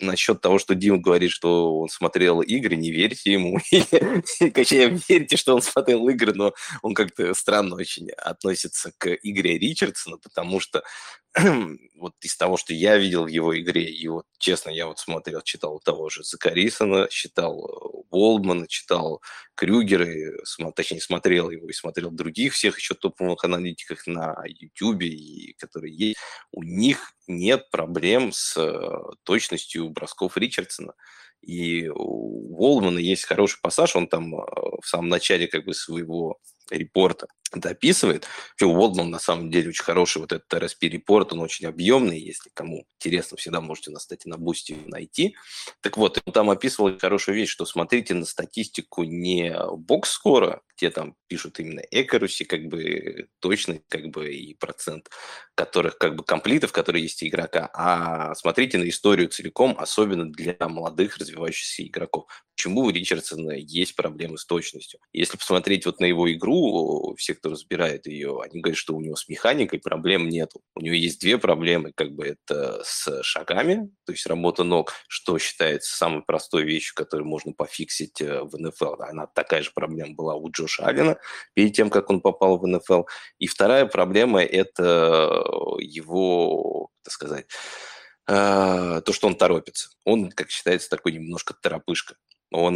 Насчет того, что Дима говорит, что он смотрел игры, не верьте ему. Точнее, верьте, что он смотрел игры, но он как-то странно очень относится к игре Ричардсона, потому что вот из того, что я видел в его игре, и вот, честно, я вот смотрел, читал того же Закарисона, читал Уолдмана, читал Крюгера, точнее, смотрел его и смотрел других всех еще топовых аналитиков на Ютубе, которые есть. У них нет проблем с точностью бросков Ричардсона. И у Уолдмана есть хороший пассаж, он там в самом начале как бы своего репорта дописывает. Вообще, Уолдман на самом деле очень хороший вот этот RSP-репорт, он очень объемный, если кому интересно, всегда можете на статье на Бусти найти. Так вот, он там описывал хорошую вещь, что смотрите на статистику не бокс-скора, где там пишут именно accuracy, как бы точность, как бы и процент которых, как бы комплитов, которые есть у игрока. А смотрите на историю целиком, особенно для молодых развивающихся игроков. Почему у Ричардсона есть проблемы с точностью? Если посмотреть вот на его игру, все, кто разбирает ее, они говорят, что у него с механикой проблем нету. У него есть две проблемы, как бы это с шагами, то есть работа ног, что считается самой простой вещью, которую можно пофиксить в НФЛ. Она такая же проблема была у Джоша Аллена перед тем, как он попал в НФЛ. И вторая проблема – это его, так сказать, то, что он торопится. Он, как считается, такой немножко торопышка. У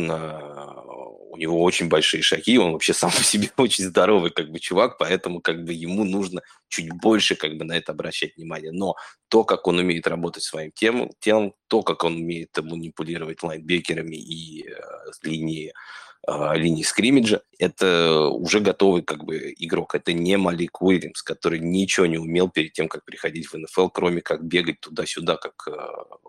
него очень большие шаги, он вообще сам по себе очень здоровый как бы чувак, поэтому как бы ему нужно чуть больше как бы на это обращать внимание. Но то, как он умеет работать своим телом, то, как он умеет манипулировать лайнбекерами и линии скриммиджа, это уже готовый как бы игрок. Это не Малик Уильямс, который ничего не умел перед тем, как приходить в НФЛ, кроме как бегать туда-сюда, как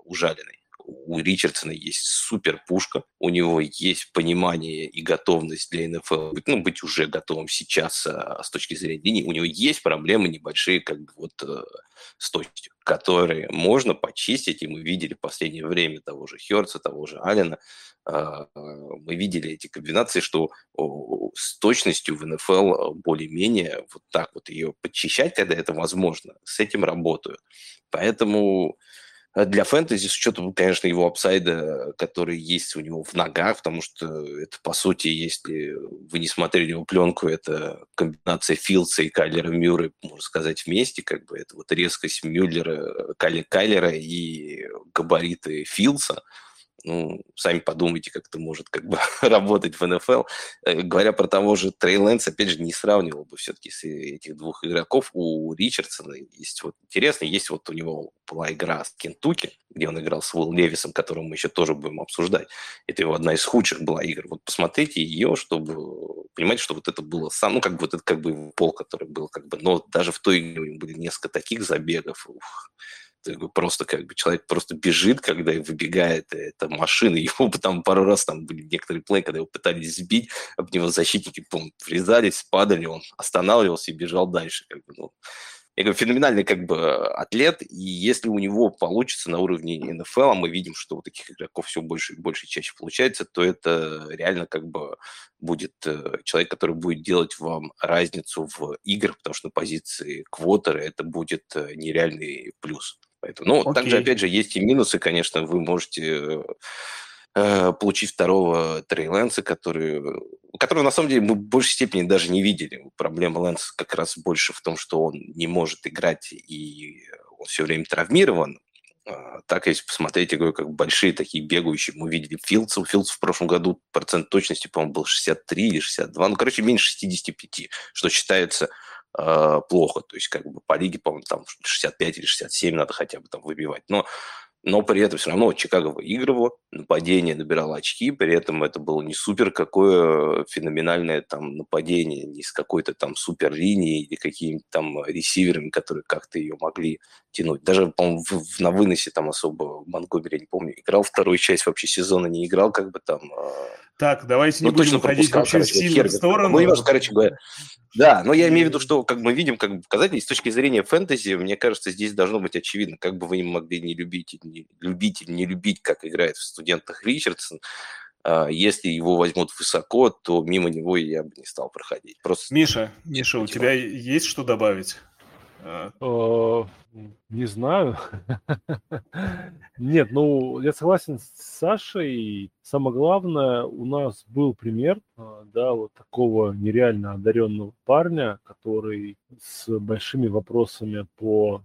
ужаленный. У Ричардсона есть супер пушка, у него есть понимание и готовность для НФЛ быть уже готовым сейчас с точки зрения линии. У него есть проблемы небольшие, как бы вот с точностью, которые можно почистить, и мы видели в последнее время того же Хёртса, того же Аллена, мы видели эти комбинации, что с точностью в НФЛ более-менее вот так вот ее подчищать, когда это возможно, с этим работаю. Поэтому... Для фэнтези, с учетом, конечно, его апсайда, который есть у него в ногах, потому что это, по сути, если вы не смотрели его пленку, это комбинация Филдса и Кайлера Мюррея, можно сказать, вместе, как бы это вот резкость Мюллера, Кайлера и габариты Филдса. Ну, сами подумайте, как это может как бы работать в НФЛ. Говоря про того же Трей Лэнса, опять же, не сравнивал бы все-таки с этих двух игроков. У Ричардсона есть вот интересно, есть вот у него была игра с Кентукки, где он играл с Уилл Левисом, которого мы еще тоже будем обсуждать. Это его одна из худших была игр. Вот посмотрите ее, чтобы понимать, что вот это было сам, ну, как бы вот это как бы его пол, который был, как бы, но даже в той игре у него были несколько таких забегов. Просто как бы человек просто бежит, когда выбегает эта машина. Его там пару раз там были некоторые плей, когда его пытались сбить, об него защитники врезались, падали, он останавливался и бежал дальше. Как бы, ну, я говорю, феноменальный как бы атлет, и если у него получится на уровне НФЛ, а мы видим, что у таких игроков все больше и больше и чаще получается, то это реально как бы будет человек, который будет делать вам разницу в играх, потому что на позиции квотера это будет нереальный плюс. Поэтому, ну, также, опять же, есть и минусы, конечно, вы можете получить второго Трей Лэнса, которого, на самом деле, мы в большей степени даже не видели. Проблема Лэнса как раз больше в том, что он не может играть, и он все время травмирован. Так, если посмотреть, я говорю, как большие такие бегающие, мы видели Филдса. У Филдса в прошлом году процент точности, по-моему, был 63 или 62, ну, короче, меньше 65, что считается... плохо, то есть как бы по лиге, по-моему, там 65 или 67 надо хотя бы там выбивать, но при этом все равно Чикаго выигрывало, нападение набирало очки, при этом это было не супер какое феноменальное там нападение, не с какой-то там супер линией или какими-то там ресиверами, которые как-то ее могли тянуть. Даже, по-моему, на выносе там особо Монгомери, я не помню, играл вторую часть вообще сезона, не играл как бы там... Так, давайте не будем уходить вообще в сильную сторону. Ну, неважно, короче говоря. Да, но я имею в виду, что как мы видим, как бы показатели с точки зрения фэнтези, мне кажется, здесь должно быть очевидно, как бы вы могли не любить или не любить, как играет в «Студентах» Ричардсон, если его возьмут высоко, то мимо него я бы не стал проходить. Просто... Миша, у тебя есть что добавить? Не знаю. Нет, ну, я согласен с Сашей. Самое главное, у нас был пример, да, вот такого нереально одаренного парня, который с большими вопросами по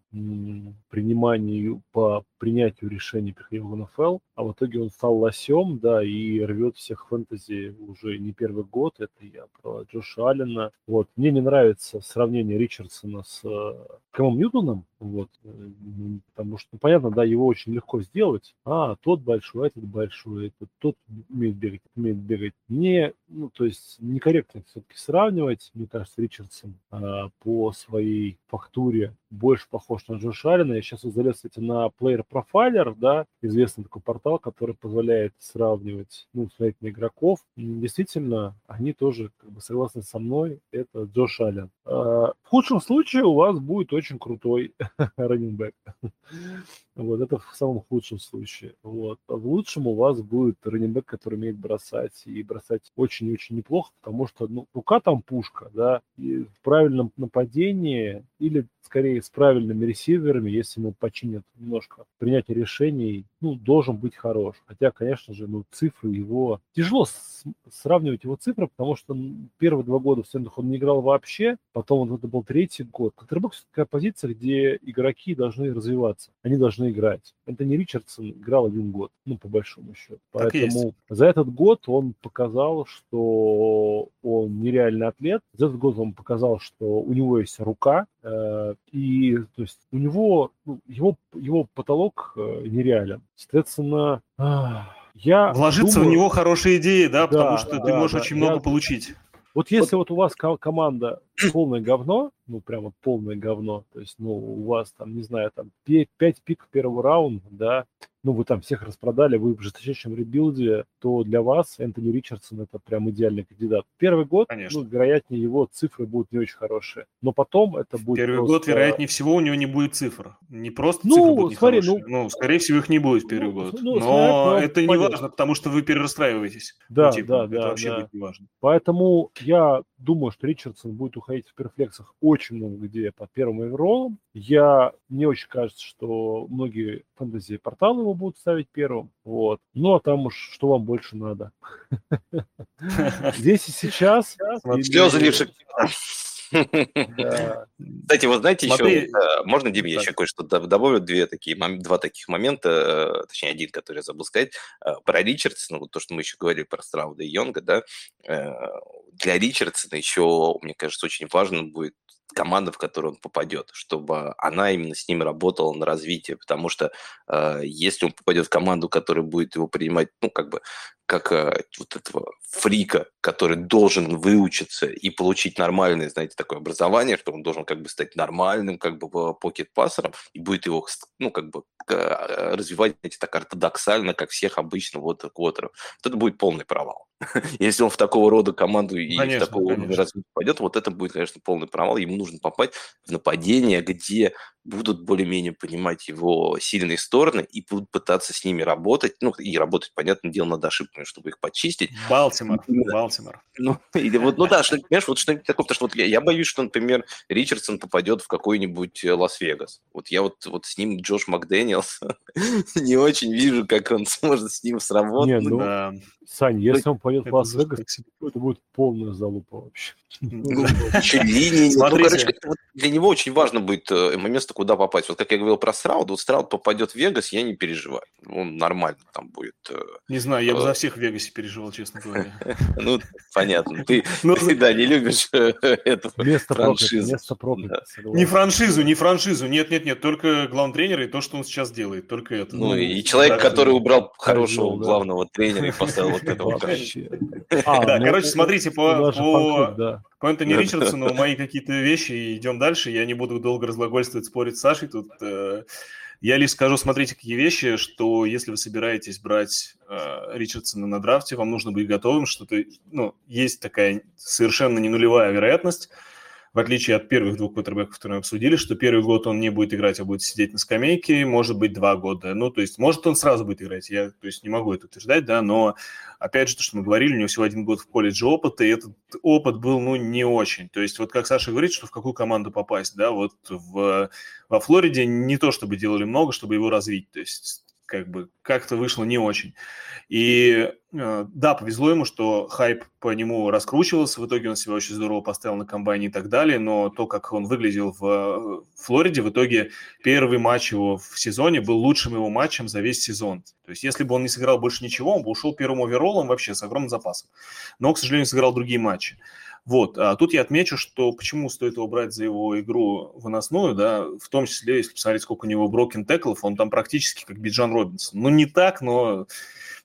приниманию, по принятию решений приходил в НФЛ, а в итоге он стал лосем, да, и рвет всех фэнтези уже не первый год. Это я про Джоша Аллена. Вот. Мне не нравится сравнение Ричардсона с Кэмом Ньютоном, вот, потому что, ну, понятно, да, его очень легко сделать, тот большой, этот умеет бегать. Мне Ну, то есть некорректно все-таки сравнивать. Мне кажется, Ричардсон по своей фактуре больше похож на Джоша Аллена. Я сейчас залез, кстати, на Player Profiler, да, известный такой портал, который позволяет сравнивать, ну, смотреть на игроков. Действительно, они тоже, как бы, согласны со мной, это Джош Аллен. В худшем случае у вас будет очень крутой раннинг-бэк. Вот, это в самом худшем случае. Вот. А в лучшем у вас будет раннинг-бэк, который умеет бросать, и бросать очень-очень неплохо, потому что, ну, рука там пушка, да, и в правильном нападении, или, скорее, с правильными ресиверами, если ему починят немножко принятие решений, ну, должен быть хорош. Хотя, конечно же, ну, цифры его... Тяжело сравнивать его цифры, потому что первые 2 года в Сендрах он не играл вообще, потом это был 3-й год. Контрбэк — такая позиция, где игроки должны развиваться, они должны играть. Энтони Ричардсон играл 1 год, ну, по большому счету. Поэтому за этот год он показал, что он нереальный атлет. За этот год он показал, что у него есть рука, и, то есть, у него, ну, его потолок нереален. Соответственно, вложиться в него хорошие идеи, да, потому что ты можешь очень много получить. Вот если вот у вас команда полное говно, ну, прямо полное говно, то есть, ну, у вас там, не знаю, там 5 пик первого раунда, да, ну, вы там всех распродали, вы в жесточайшем ребилде, то для вас Энтони Ричардсон — это прям идеальный кандидат. Первый год, конечно, ну, вероятнее, его цифры будут не очень хорошие. Но потом это будет Первый год, вероятнее всего, у него не будет цифр. Не просто цифры будут нехорошие. Ну, скорее всего, их не будет в первый год. Но это не важно, потому что вы перерастраиваетесь. Да. Это вообще будет не важно. Поэтому я думаю, что Ричардсон будет уходить в перфлексах очень много где под первым оверолом. Мне очень кажется, что многие фэнтези-порталы его будут ставить первым. Вот. Ну, а там уж что вам больше надо. Здесь и сейчас. Слезы не шокировали. Да. Кстати, вот знаете, еще можно, Дим, я еще кое-что добавлю, два таких момента, точнее, один, который я забыл сказать, про Ричардсона, вот то, что мы еще говорили про Страуда и Йонга, да, для Ричардсона еще, мне кажется, очень важным будет команда, в которую он попадет, чтобы она именно с ним работала на развитие, потому что если он попадет в команду, которая будет его принимать, ну, как бы, как вот этого фрика, который должен выучиться и получить нормальное, знаете, такое образование, что он должен, как бы, стать нормальным, как бы, покет-пассером, и будет его, ну, как бы, развивать, знаете, так ортодоксально, как всех обычно, вот, квотеров. Вот это будет полный провал. Если он в такого рода команду и в такого уровня развития пойдет, вот это будет, конечно, полный провал. Ему нужно попасть в нападение, где будут более-менее понимать его сильные стороны и будут пытаться с ними работать. Ну, и работать, понятное дело, над ошибками, чтобы их почистить. Балтимор. Ну, или вот, ну да, понимаешь, вот что-нибудь такое. Потому что вот я боюсь, что, например, Ричардсон попадет в какой-нибудь Лас-Вегас. Вот я вот с ним Джош МакДэниелс не очень вижу, как он сможет с ним сработать. Нет, ну, да. Сань, если он пойдет в Лас-Вегас, это будет полная залупа вообще. Для него очень важно будет место, куда попасть. Вот как я говорил про Страуда, вот Страуд попадет в Вегас, я не переживаю. Он нормально там будет. Не знаю, я бы за всех в Вегасе переживал, честно говоря. Ну, понятно. Ты, да, не любишь эту франшизу. Не франшизу. Нет. Только главного тренера и то, что он сейчас делает. Только это. Ну, и человек, который убрал хорошего главного тренера и поставил вот этого. Да, короче, смотрите, по Энтони Ричардсону мои какие-то вещи, идем дальше, я не буду долго разглагольствовать, спорить с Сашей тут. Я лишь скажу, смотрите, какие вещи, что если вы собираетесь брать Ричардсона на драфте, вам нужно быть готовым, что есть такая совершенно не нулевая вероятность, в отличие от первых 2 квотербеков, которые мы обсудили, что первый год он не будет играть, а будет сидеть на скамейке, может быть, 2 года. Ну, то есть, может, он сразу будет играть, я, то есть, не могу это утверждать, да, но, опять же, то, что мы говорили, у него всего 1 год в колледже опыта, и этот опыт был, ну, не очень. То есть, вот как Саша говорит, что в какую команду попасть, да, вот во Флориде не то, чтобы делали много, чтобы его развить, то есть, как бы, как-то вышло не очень. И... Да, повезло ему, что хайп по нему раскручивался, в итоге он себя очень здорово поставил на комбайне и так далее, но то, как он выглядел в Флориде, в итоге первый матч его в сезоне был лучшим его матчем за весь сезон. То есть если бы он не сыграл больше ничего, он бы ушел первым оверолом вообще с огромным запасом. Но, к сожалению, сыграл другие матчи. Вот, а тут я отмечу, что почему стоит его брать за его игру выносную, да, в том числе, если посмотреть, сколько у него broken tackle, он там практически как Бидджиан Робинсон. Ну, не так, но...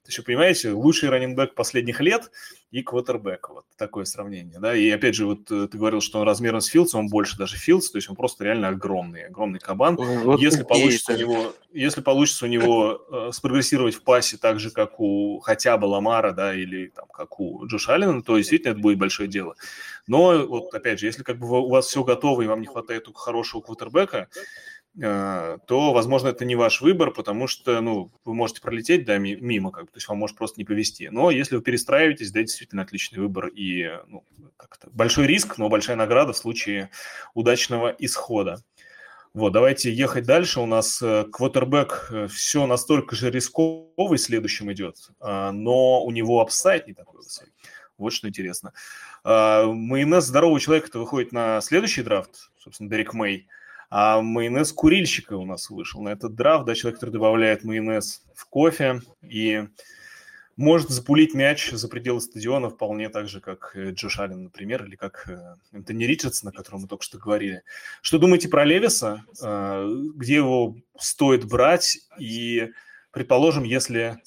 Еще понимаете, лучший раннинг-бэк последних лет, и квотербека. Вот такое сравнение. Да? И опять же, вот ты говорил, что он размером с Филдсом, он больше даже Филдса, то есть он просто реально огромный, огромный кабан. Вот если, получится у него спрогрессировать в пасе так же, как у хотя бы Ламара, да, или там, как у Джоша Аллена, то действительно это будет большое дело. Но вот опять же, если как бы у вас все готово и вам не хватает только хорошего квотербека, то, возможно, это не ваш выбор, потому что, ну, вы можете пролететь, да, мимо, как бы, то есть вам может просто не повезти. Но если вы перестраиваетесь, да, действительно отличный выбор и, ну, как-то большой риск, но большая награда в случае удачного исхода. Вот, давайте ехать дальше. У нас квотербек все настолько же рисковый следующим идет, но у него апсайд не такой высокий. Вот что интересно. Майонез здорового человека-то выходит на следующий драфт, собственно, Дерек Мэй. А майонез курильщика у нас вышел на этот драфт, да, человек, который добавляет майонез в кофе и может запулить мяч за пределы стадиона вполне так же, как Джош Аллен, например, или как Энтони Ричардсон, о котором мы только что говорили. Что думаете про Левиса? Где его стоит брать? И, предположим, если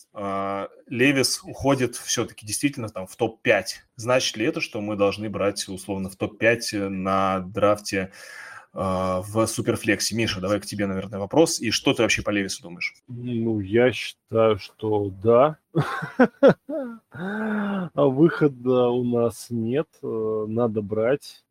Левис уходит все-таки действительно там в топ-5, значит ли это, что мы должны брать условно в топ-5 на драфте в Суперфлексе? Миша, давай к тебе, наверное, вопрос. И что ты вообще по Левису думаешь? Ну, я считаю, что да. Выхода у нас нет. Надо брать.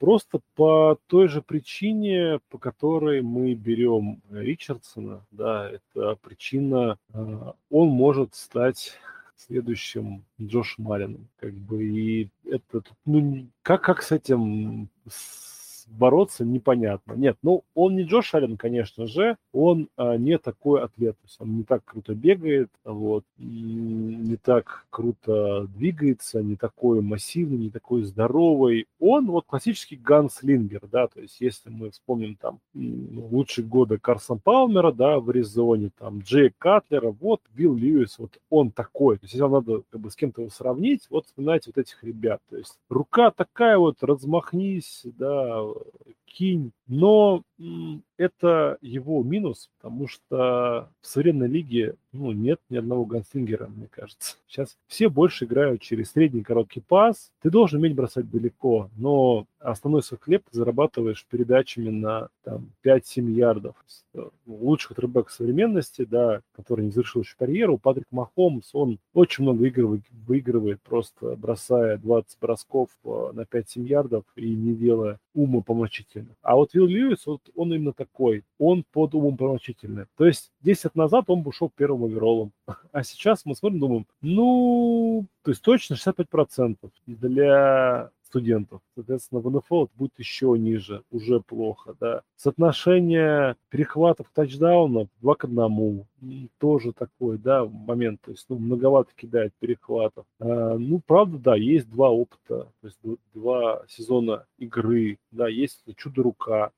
Просто по той же причине, по которой мы берем Ричардсона. Да, это причина. Он может стать следующим Джошем Алленом. Как бы, и это... Ну, как с этим... бороться непонятно. Нет, ну он не Джош Аллен, конечно же, он не такой атлет, то есть он не так круто бегает, вот, не так круто двигается, не такой массивный, не такой здоровый. Он вот классический ганслингер, да, то есть если мы вспомним там лучшие годы Карсона Палмера, да, в Аризоне, там Джей Катлера, вот Билл Льюис, вот он такой. То есть если вам надо как бы с кем-то его сравнить, вот вспоминайте вот этих ребят, то есть рука такая вот, размахнись, да, кинь, но это его минус, потому что в современной лиге, ну, нет ни одного ганслингера, мне кажется. Сейчас все больше играют через средний короткий пас. Ты должен уметь бросать далеко, но основной свой хлеб ты зарабатываешь передачами на там, 5-7 ярдов. Лучший квотербек современности, да, который не завершил еще карьеру, Патрик Махомс, он очень много игр выигрывает, просто бросая 20 бросков на 5-7 ярдов и не делая умопомрачительных. А вот Уилл Льюис, вот он именно такой, он под умопомрачительный. То есть 10 лет назад он бы ушел первым оверолом, а сейчас мы смотрим, думаем, ну, то есть точно 65% для студентов. Соответственно, в НФЛ будет еще ниже, уже плохо, да. Соотношение перехватов тачдаунов 2:1 тоже такой, да, момент. То есть, ну, многовато кидает перехватов. Ну, правда, да, есть два опыта, то есть 2 сезона игры, да, есть чудо-рука.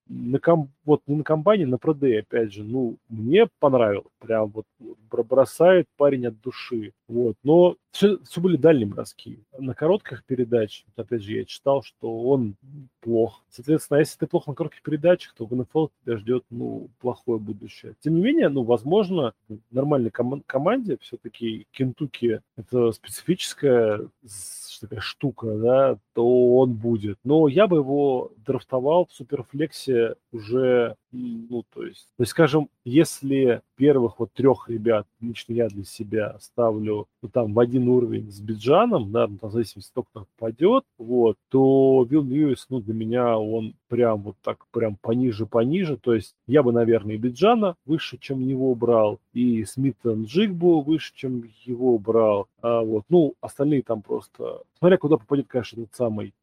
Вот не на комбайне, на продее, опять же, ну, мне понравилось. Прям вот бросает парень от души. Вот, но все были дальние броски. На коротких передачах, опять же, я читал, что он плох. Соответственно, если ты плох на коротких передачах, то в НФЛ тебя ждет, ну, плохое будущее. Тем не менее, ну, возможно, в нормальной команде все-таки Кентукки – это специфическая такая штука, да, то он будет. Но я бы его драфтовал в Суперфлексе уже, ну, то есть, скажем, если первых вот 3 ребят лично я для себя ставлю, ну, там, в один уровень с Биджаном, да, ну, там, в зависимости от того, кто попадет, вот, то Уилл Льюис, ну, для меня он прям вот так, прям пониже, то есть я бы, наверное, и Биджана выше, чем его брал, и Смита Нджигбу выше, чем его брал, вот, ну, остальные там просто... Смотря куда попадет, конечно, этот самый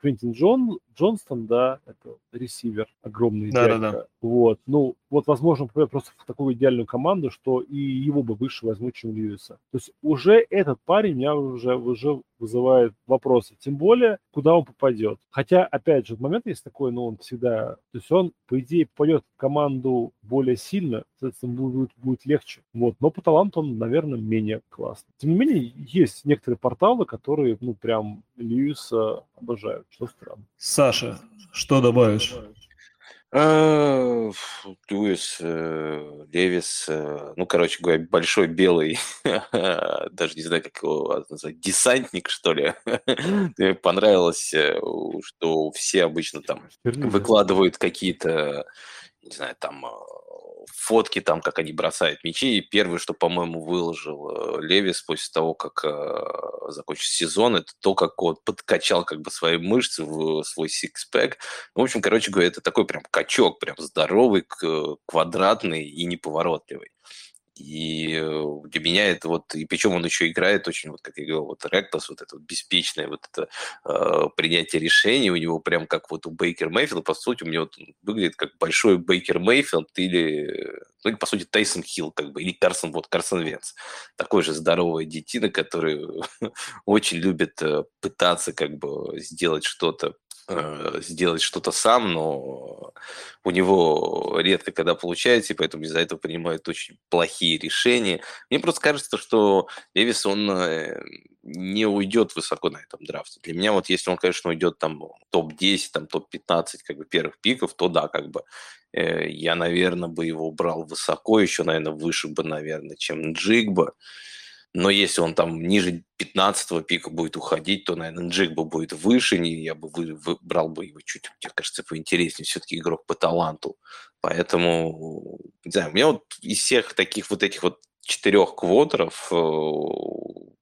Квентин Джонстон, да, это ресивер, огромный дядька. Да. Вот, ну, вот, возможно, просто в такую идеальную команду, что и его бы выше возьмут, чем Льюиса. То есть уже этот парень меня уже вызывает вопросы. Тем более, куда он попадет. Хотя, опять же, в момент есть такой, но он всегда... То есть он, по идее, попадет в команду более сильно, соответственно, будет легче. Вот, но по таланту он, наверное, менее классный. Тем не менее, есть некоторые порталы, которые, ну, прям Льюиса обожают. Что странно. Саша, что добавишь? Льюис, Левис, ну, короче говоря, большой белый, даже не знаю, как его назвать, десантник, что ли. Мне понравилось, что все обычно там выкладывают какие-то, не знаю, там фотки, там, как они бросают мячи. И первое, что, по-моему, выложил Левис после того, как закончился сезон, это то, как он подкачал как бы свои мышцы в свой сикспэк. В общем, короче говоря, это такой прям качок, прям здоровый, квадратный и неповоротливый. И для меня это вот... И причем он еще играет очень, вот как я говорил, вот ректус, вот это вот беспечное вот это принятие решений у него прям как вот у Бейкера Мейфилда. По сути, у меня вот он выглядит как большой Бейкер Мейфилд или... Ну, по сути, Тайсон Хилл как бы, или Карсон, вот Карсон Венц. Такой же здоровый детина, который очень любит пытаться как бы сделать что-то сам, но у него редко когда получается, и поэтому из-за этого принимают очень плохие решения. Мне просто кажется, что Левис, он не уйдет высоко на этом драфте. Для меня вот если он, конечно, уйдет там топ-10, там топ-15 как бы первых пиков, то да, как бы я, наверное, бы его брал высоко, еще, наверное, выше бы, наверное, чем Джигба. Но если он там ниже 15-го пика будет уходить, то, наверное, Джигба будет выше, я бы брал бы его чуть, мне кажется, поинтереснее, все-таки игрок по таланту. Поэтому, не знаю, у меня вот из всех таких вот этих вот 4 квотеров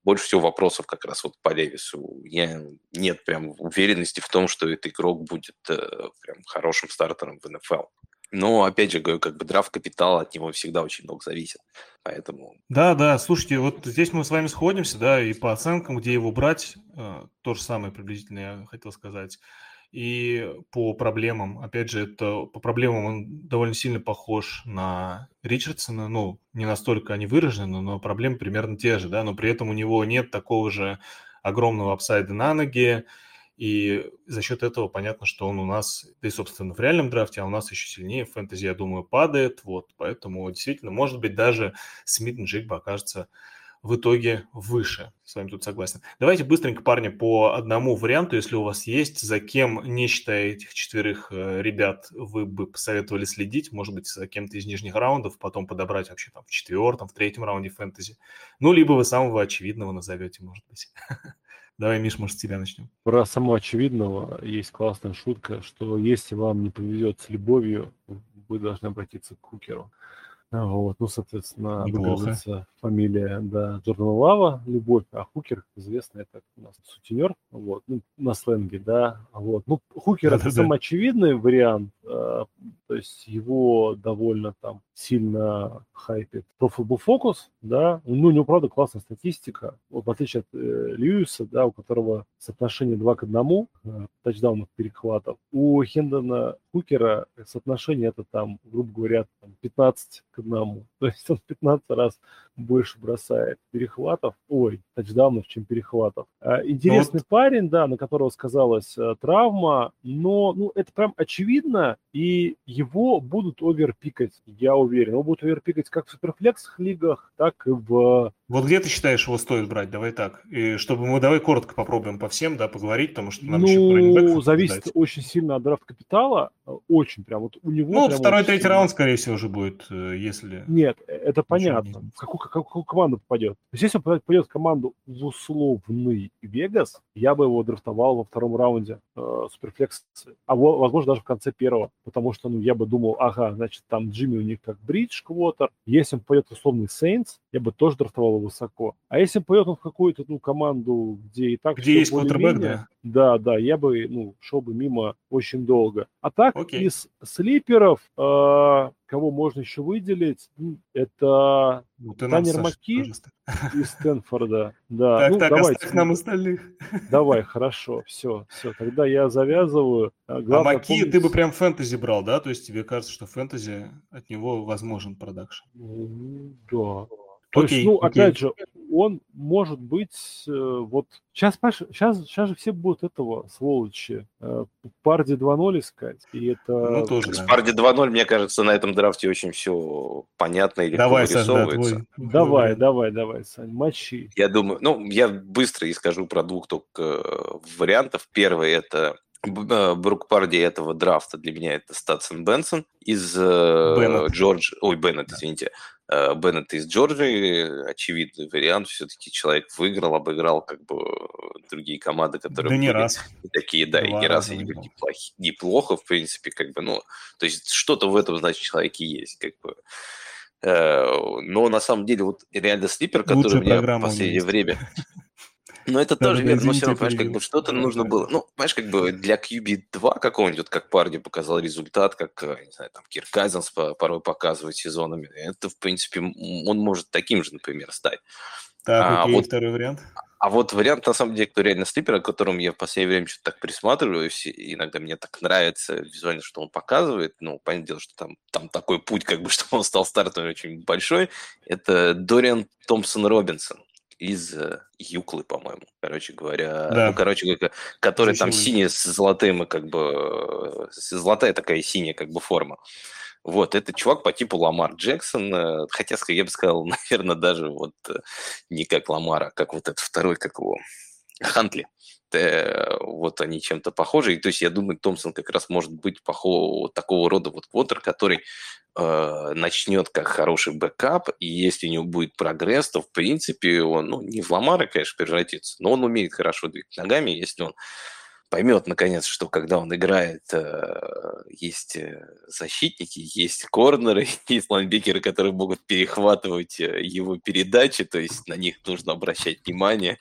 больше всего вопросов как раз вот по Левису. У меня нет прям уверенности в том, что этот игрок будет прям хорошим стартером в НФЛ. Но, опять же, говорю, как бы драфт капитала, от него всегда очень много зависит, поэтому... Да, слушайте, вот здесь мы с вами сходимся, да, и по оценкам, где его брать, то же самое приблизительно я хотел сказать, и по проблемам, опять же, это по проблемам он довольно сильно похож на Ричардсона, ну, не настолько они выражены, но проблемы примерно те же, да, но при этом у него нет такого же огромного апсайда на ноги. И за счет этого понятно, что он у нас, да и, собственно, в реальном драфте, а у нас еще сильнее в фэнтези, я думаю, падает. Вот, поэтому, действительно, может быть, даже Смит Джигба окажется в итоге выше. С вами тут согласен. Давайте быстренько, парни, по одному варианту, если у вас есть, за кем, не считая этих 4 ребят, вы бы посоветовали следить, может быть, за кем-то из нижних раундов, потом подобрать вообще там в 4-м, в 3-м раунде фэнтези. Ну, либо вы самого очевидного назовете, может быть. Давай, Миш, может, с тебя начнем. Про само очевидного есть классная шутка, что если вам не повезет с любовью, вы должны обратиться к Кукеру. Вот, ну, соответственно, оказывается фамилия, да, Джордана Лава, любовь, а Хукер, как известно, это у нас сутенер, вот, ну, на сленге, да, вот. Ну, Хукер это самый очевидный вариант, то есть его довольно там сильно хайпит Pro Football Focus, да, ну, у него, правда, классная статистика, вот, в отличие от Льюиса, да, у которого соотношение 2:1, тачдаунов, перехватов, у Хендона Хукера соотношение это там, грубо говоря, там, 15:1. То есть он 15 раз больше бросает тачдаунов, чем перехватов. Интересный парень, да, на которого сказалась травма, но ну, это прям очевидно, и его будут оверпикать, я уверен. Его будут оверпикать как в суперфлексах лигах, так и в... Вот где ты считаешь, его стоит брать? Давай так. И чтобы мы давай коротко попробуем по всем, да, поговорить, потому что нам еще про раннинбэков. Ну, зависит очень сильно от драфт капитала. Очень прям. Вот у него. Ну, 2-3 раунд, скорее всего, уже будет, если... Нет, это понятно. В какую команду попадет? То есть, если он попадет в команду в условный Вегас, я бы его драфтовал во 2-м раунде суперфлекс, а возможно, даже в конце 1-го. Потому что, ну, я бы думал, ага, значит, там Джимми у них как бридж-квотер. Если он попадет в условный Сейнс, я бы тоже драфтовал высоко. А если поет он в какую-то команду, где и так... Где есть квотербэк, да? Да, я бы шел бы мимо очень долго. А так, из слиперов, кого можно еще выделить, это Таннер Маки из Стэнфорда. Да. Так, оставь нам остальных. Давай, хорошо, все, тогда я завязываю. Главное, а Маки ты бы прям фэнтези брал, да? То есть тебе кажется, что фэнтези от него возможен продакшн? Да. То есть, опять же, он может быть, вот сейчас же все будут этого, сволочи, Парди 2.0 искать, и это... Ну, тоже, да. Парди 2.0, мне кажется, на этом драфте очень все понятно и легко вырисовывается. Давай, Сань, мочи. Я думаю, я быстро и скажу про 2 только вариантов. Первый – это Брук Парди этого драфта для меня это Статсон Бенсон из Джорджии. Ой, Беннет, извините. Беннет из Джорджии. Очевидный вариант. Все-таки человек выиграл, обыграл как бы другие команды, которые... Да не раз. Такие, да, и не раз, и неплохо, в принципе, как бы, ну... То есть что-то в этом, значит, человеке есть, как бы... Но на самом деле вот реально слипер, который у меня в последнее время... Но это тоже верно, но все равно, понимаешь, как бы что-то нужно было. Ну, понимаешь, как бы для QB2 какого-нибудь, вот как Парди показал результат, как, не знаю, там, Кирк Казинс порой показывает сезонами, это, в принципе, он может таким же, например, стать. Так, окей, вот, второй вариант. А вот вариант, на самом деле, кто реально слипер, о котором я в последнее время что-то так присматриваюсь, и иногда мне так нравится визуально, что он показывает, ну, понятное дело, что там такой путь, как бы, что он стал стартовым очень большой, это Дориан Томпсон-Робинсон из Юклы, по-моему, короче говоря, да. Ну, короче, который там синий с золотым, как бы, золотая такая синяя, как бы, форма. Вот, это чувак по типу Ламар Джексон, хотя, я бы сказал, наверное, даже вот не как Ламара, как вот этот второй, как его, Хантли. Вот они чем-то похожи. И, то есть я думаю, Томпсон как раз может быть такого рода вот квотер, который начнет как хороший бэкап, и если у него будет прогресс, то в принципе он, ну, не в Ламара, конечно, превратится, но он умеет хорошо двигать ногами, если он поймет, наконец, что когда он играет, есть защитники, есть корнеры, есть лайнбекеры, которые могут перехватывать его передачи, то есть на них нужно обращать внимание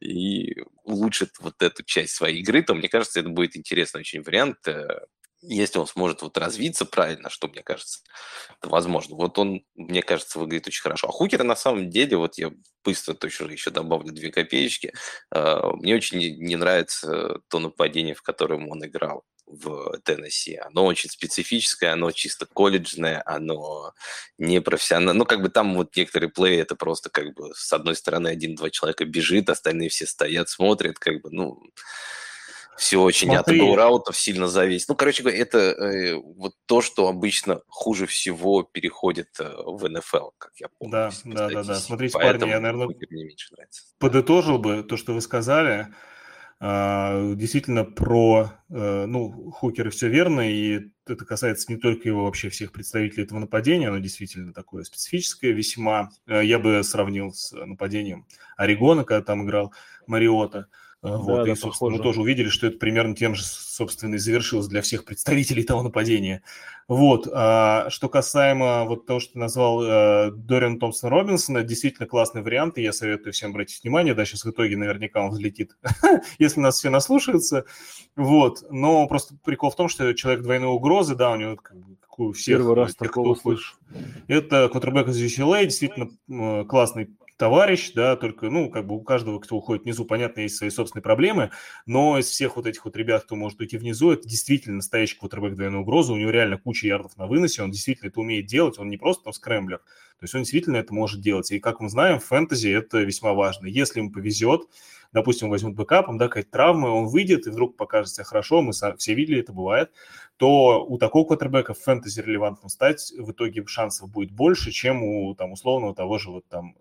и улучшит вот эту часть своей игры, то, мне кажется, это будет интересный очень вариант, если он сможет вот развиться правильно, что, мне кажется, это возможно. Вот он, мне кажется, выглядит очень хорошо. А Хукер, на самом деле, вот я быстро точно еще добавлю 2 копеечки, мне очень не нравится то нападение, в котором он играл в Теннесси. Оно очень специфическое, оно чисто колледжное, оно непрофессиональное. Ну, как бы там вот некоторые плей, это просто как бы с одной стороны 1-2 человека бежит, остальные все стоят, смотрят, как бы, ну... Все очень от гоураутов сильно зависит. Ну, короче говоря, это вот то, что обычно хуже всего переходит в НФЛ, как я помню. Да. Смотрите, поэтому, парни, я, наверное, мне меньше нравится. Подытожил бы то, что вы сказали. Действительно, про Хукера все верно, и это касается не только его, вообще всех представителей этого нападения, оно действительно такое специфическое весьма. Я бы сравнил с нападением Орегона, когда там играл Мариота. Вот, да, и, собственно, похоже. Мы тоже увидели, что это примерно тем же, собственно, и завершилось для всех представителей того нападения. Вот, что касаемо вот того, что ты назвал Дориана Томпсона-Робинсона, действительно классный вариант, и я советую всем обратить внимание, да, сейчас в итоге наверняка он взлетит, если нас все наслушаются, вот, но просто прикол в том, что человек двойной угрозы, да, у него как бы... Всех, первый раз такого слышу. Это квотербэк из UCLA, действительно классный товарищ, да, только, ну, как бы у каждого, кто уходит внизу, понятно, есть свои собственные проблемы, но из всех вот этих вот ребят, кто может уйти внизу, это действительно настоящий квотербэк двойной угрозы, у него реально куча ярдов на выносе, он действительно это умеет делать, он не просто там скрэмблер, то есть он действительно это может делать, и, как мы знаем, в фэнтези это весьма важно, если ему повезет, допустим, возьмут бэкапом, да, какая-то травма, он выйдет и вдруг покажет себя хорошо, мы все видели, это бывает, то у такого квотербэка в фэнтези релевантным стать в итоге шансов будет больше, чем у, там, условного того же вот там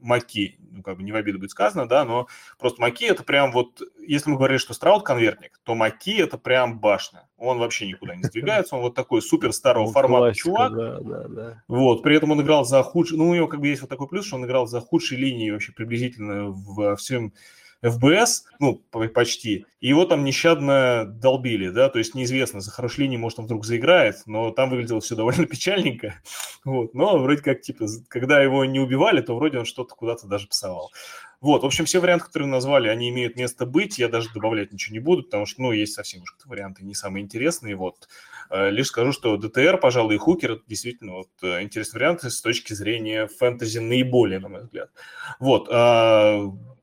Маки, ну, как бы не в обиду будет сказано, да, но просто Маки это прям вот, если мы говорили, что Страут конвертник, то Маки это прям башня, он вообще никуда не сдвигается, он вот такой супер старого формата чувак, вот, при этом он играл за худший, ну, у него как бы есть вот такой плюс, что он играл за худшей линией вообще приблизительно во всем ФБС, ну, почти, и его там нещадно долбили, да, то есть неизвестно, за хорошей линией, может, он вдруг заиграет, но там выглядело все довольно печальненько, вот, но вроде как, типа, когда его не убивали, то вроде он что-то куда-то даже пасовал. Вот, в общем, все варианты, которые назвали, они имеют место быть, я даже добавлять ничего не буду, потому что, ну, есть совсем уж варианты не самые интересные, вот. Лишь скажу, что ДТР, пожалуй, и Хукер – это действительно вот интересный вариант с точки зрения фэнтези наиболее, на мой взгляд. Вот,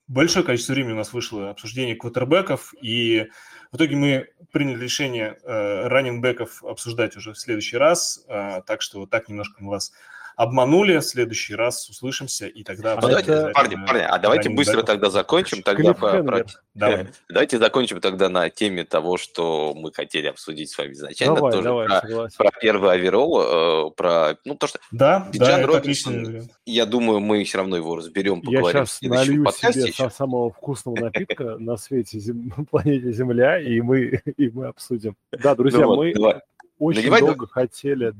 большое количество времени у нас вышло обсуждение квотербеков, и в итоге мы приняли решение раннингбеков обсуждать уже в следующий раз, так что вот так немножко мы вас обманули, в следующий раз услышимся, и тогда... Давайте быстро тогда закончим. Давайте закончим тогда на теме того, что мы хотели обсудить с вами изначально. Про первый оверолл, про... Бидджан Робинсон, я думаю, мы все равно его разберем, поговорим в следующем подкасте. Я сейчас налью себе самого вкусного напитка на свете планете Земля, и мы обсудим. Да, друзья, мы... Очень долго хотели,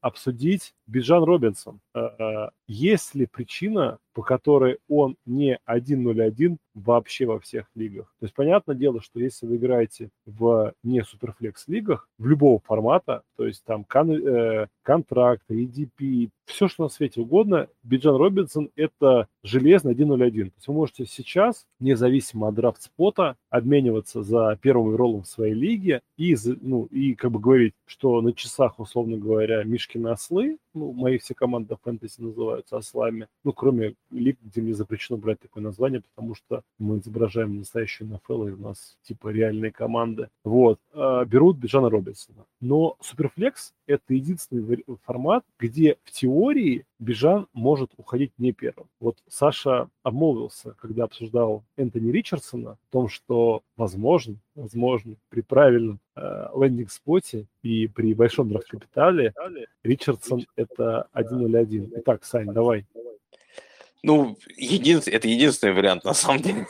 обсудить Бидджан Робинсон. Есть ли причина, по которой он не 1-0-1 вообще во всех лигах? То есть, понятное дело, что если вы играете в не суперфлекс-лигах, в любого формата, то есть там контракты, EDP, все, что на свете угодно, Бидджан Робинсон – это железный 1-0-1. То есть вы можете сейчас, независимо от драфт-спота, обмениваться за первым роллом в своей лиге и как бы говорить, что на часах, условно говоря, Мишкины ослы, мои все команды фэнтези называются ослами, кроме лиг, где мне запрещено брать такое название, потому что мы изображаем настоящую НФЛ, и у нас типа реальные команды. Берут Биджана Робинсона. Но Суперфлекс – это единственный формат, где в теории Бижан может уходить не первым. Саша обмолвился, когда обсуждал Энтони Ричардсона, о том, что возможно, при правильном лендинг-споте и при большом драфт-капитале Ричардсон – это 1-0-1. Итак, Сань, давай. Это единственный вариант, на самом деле,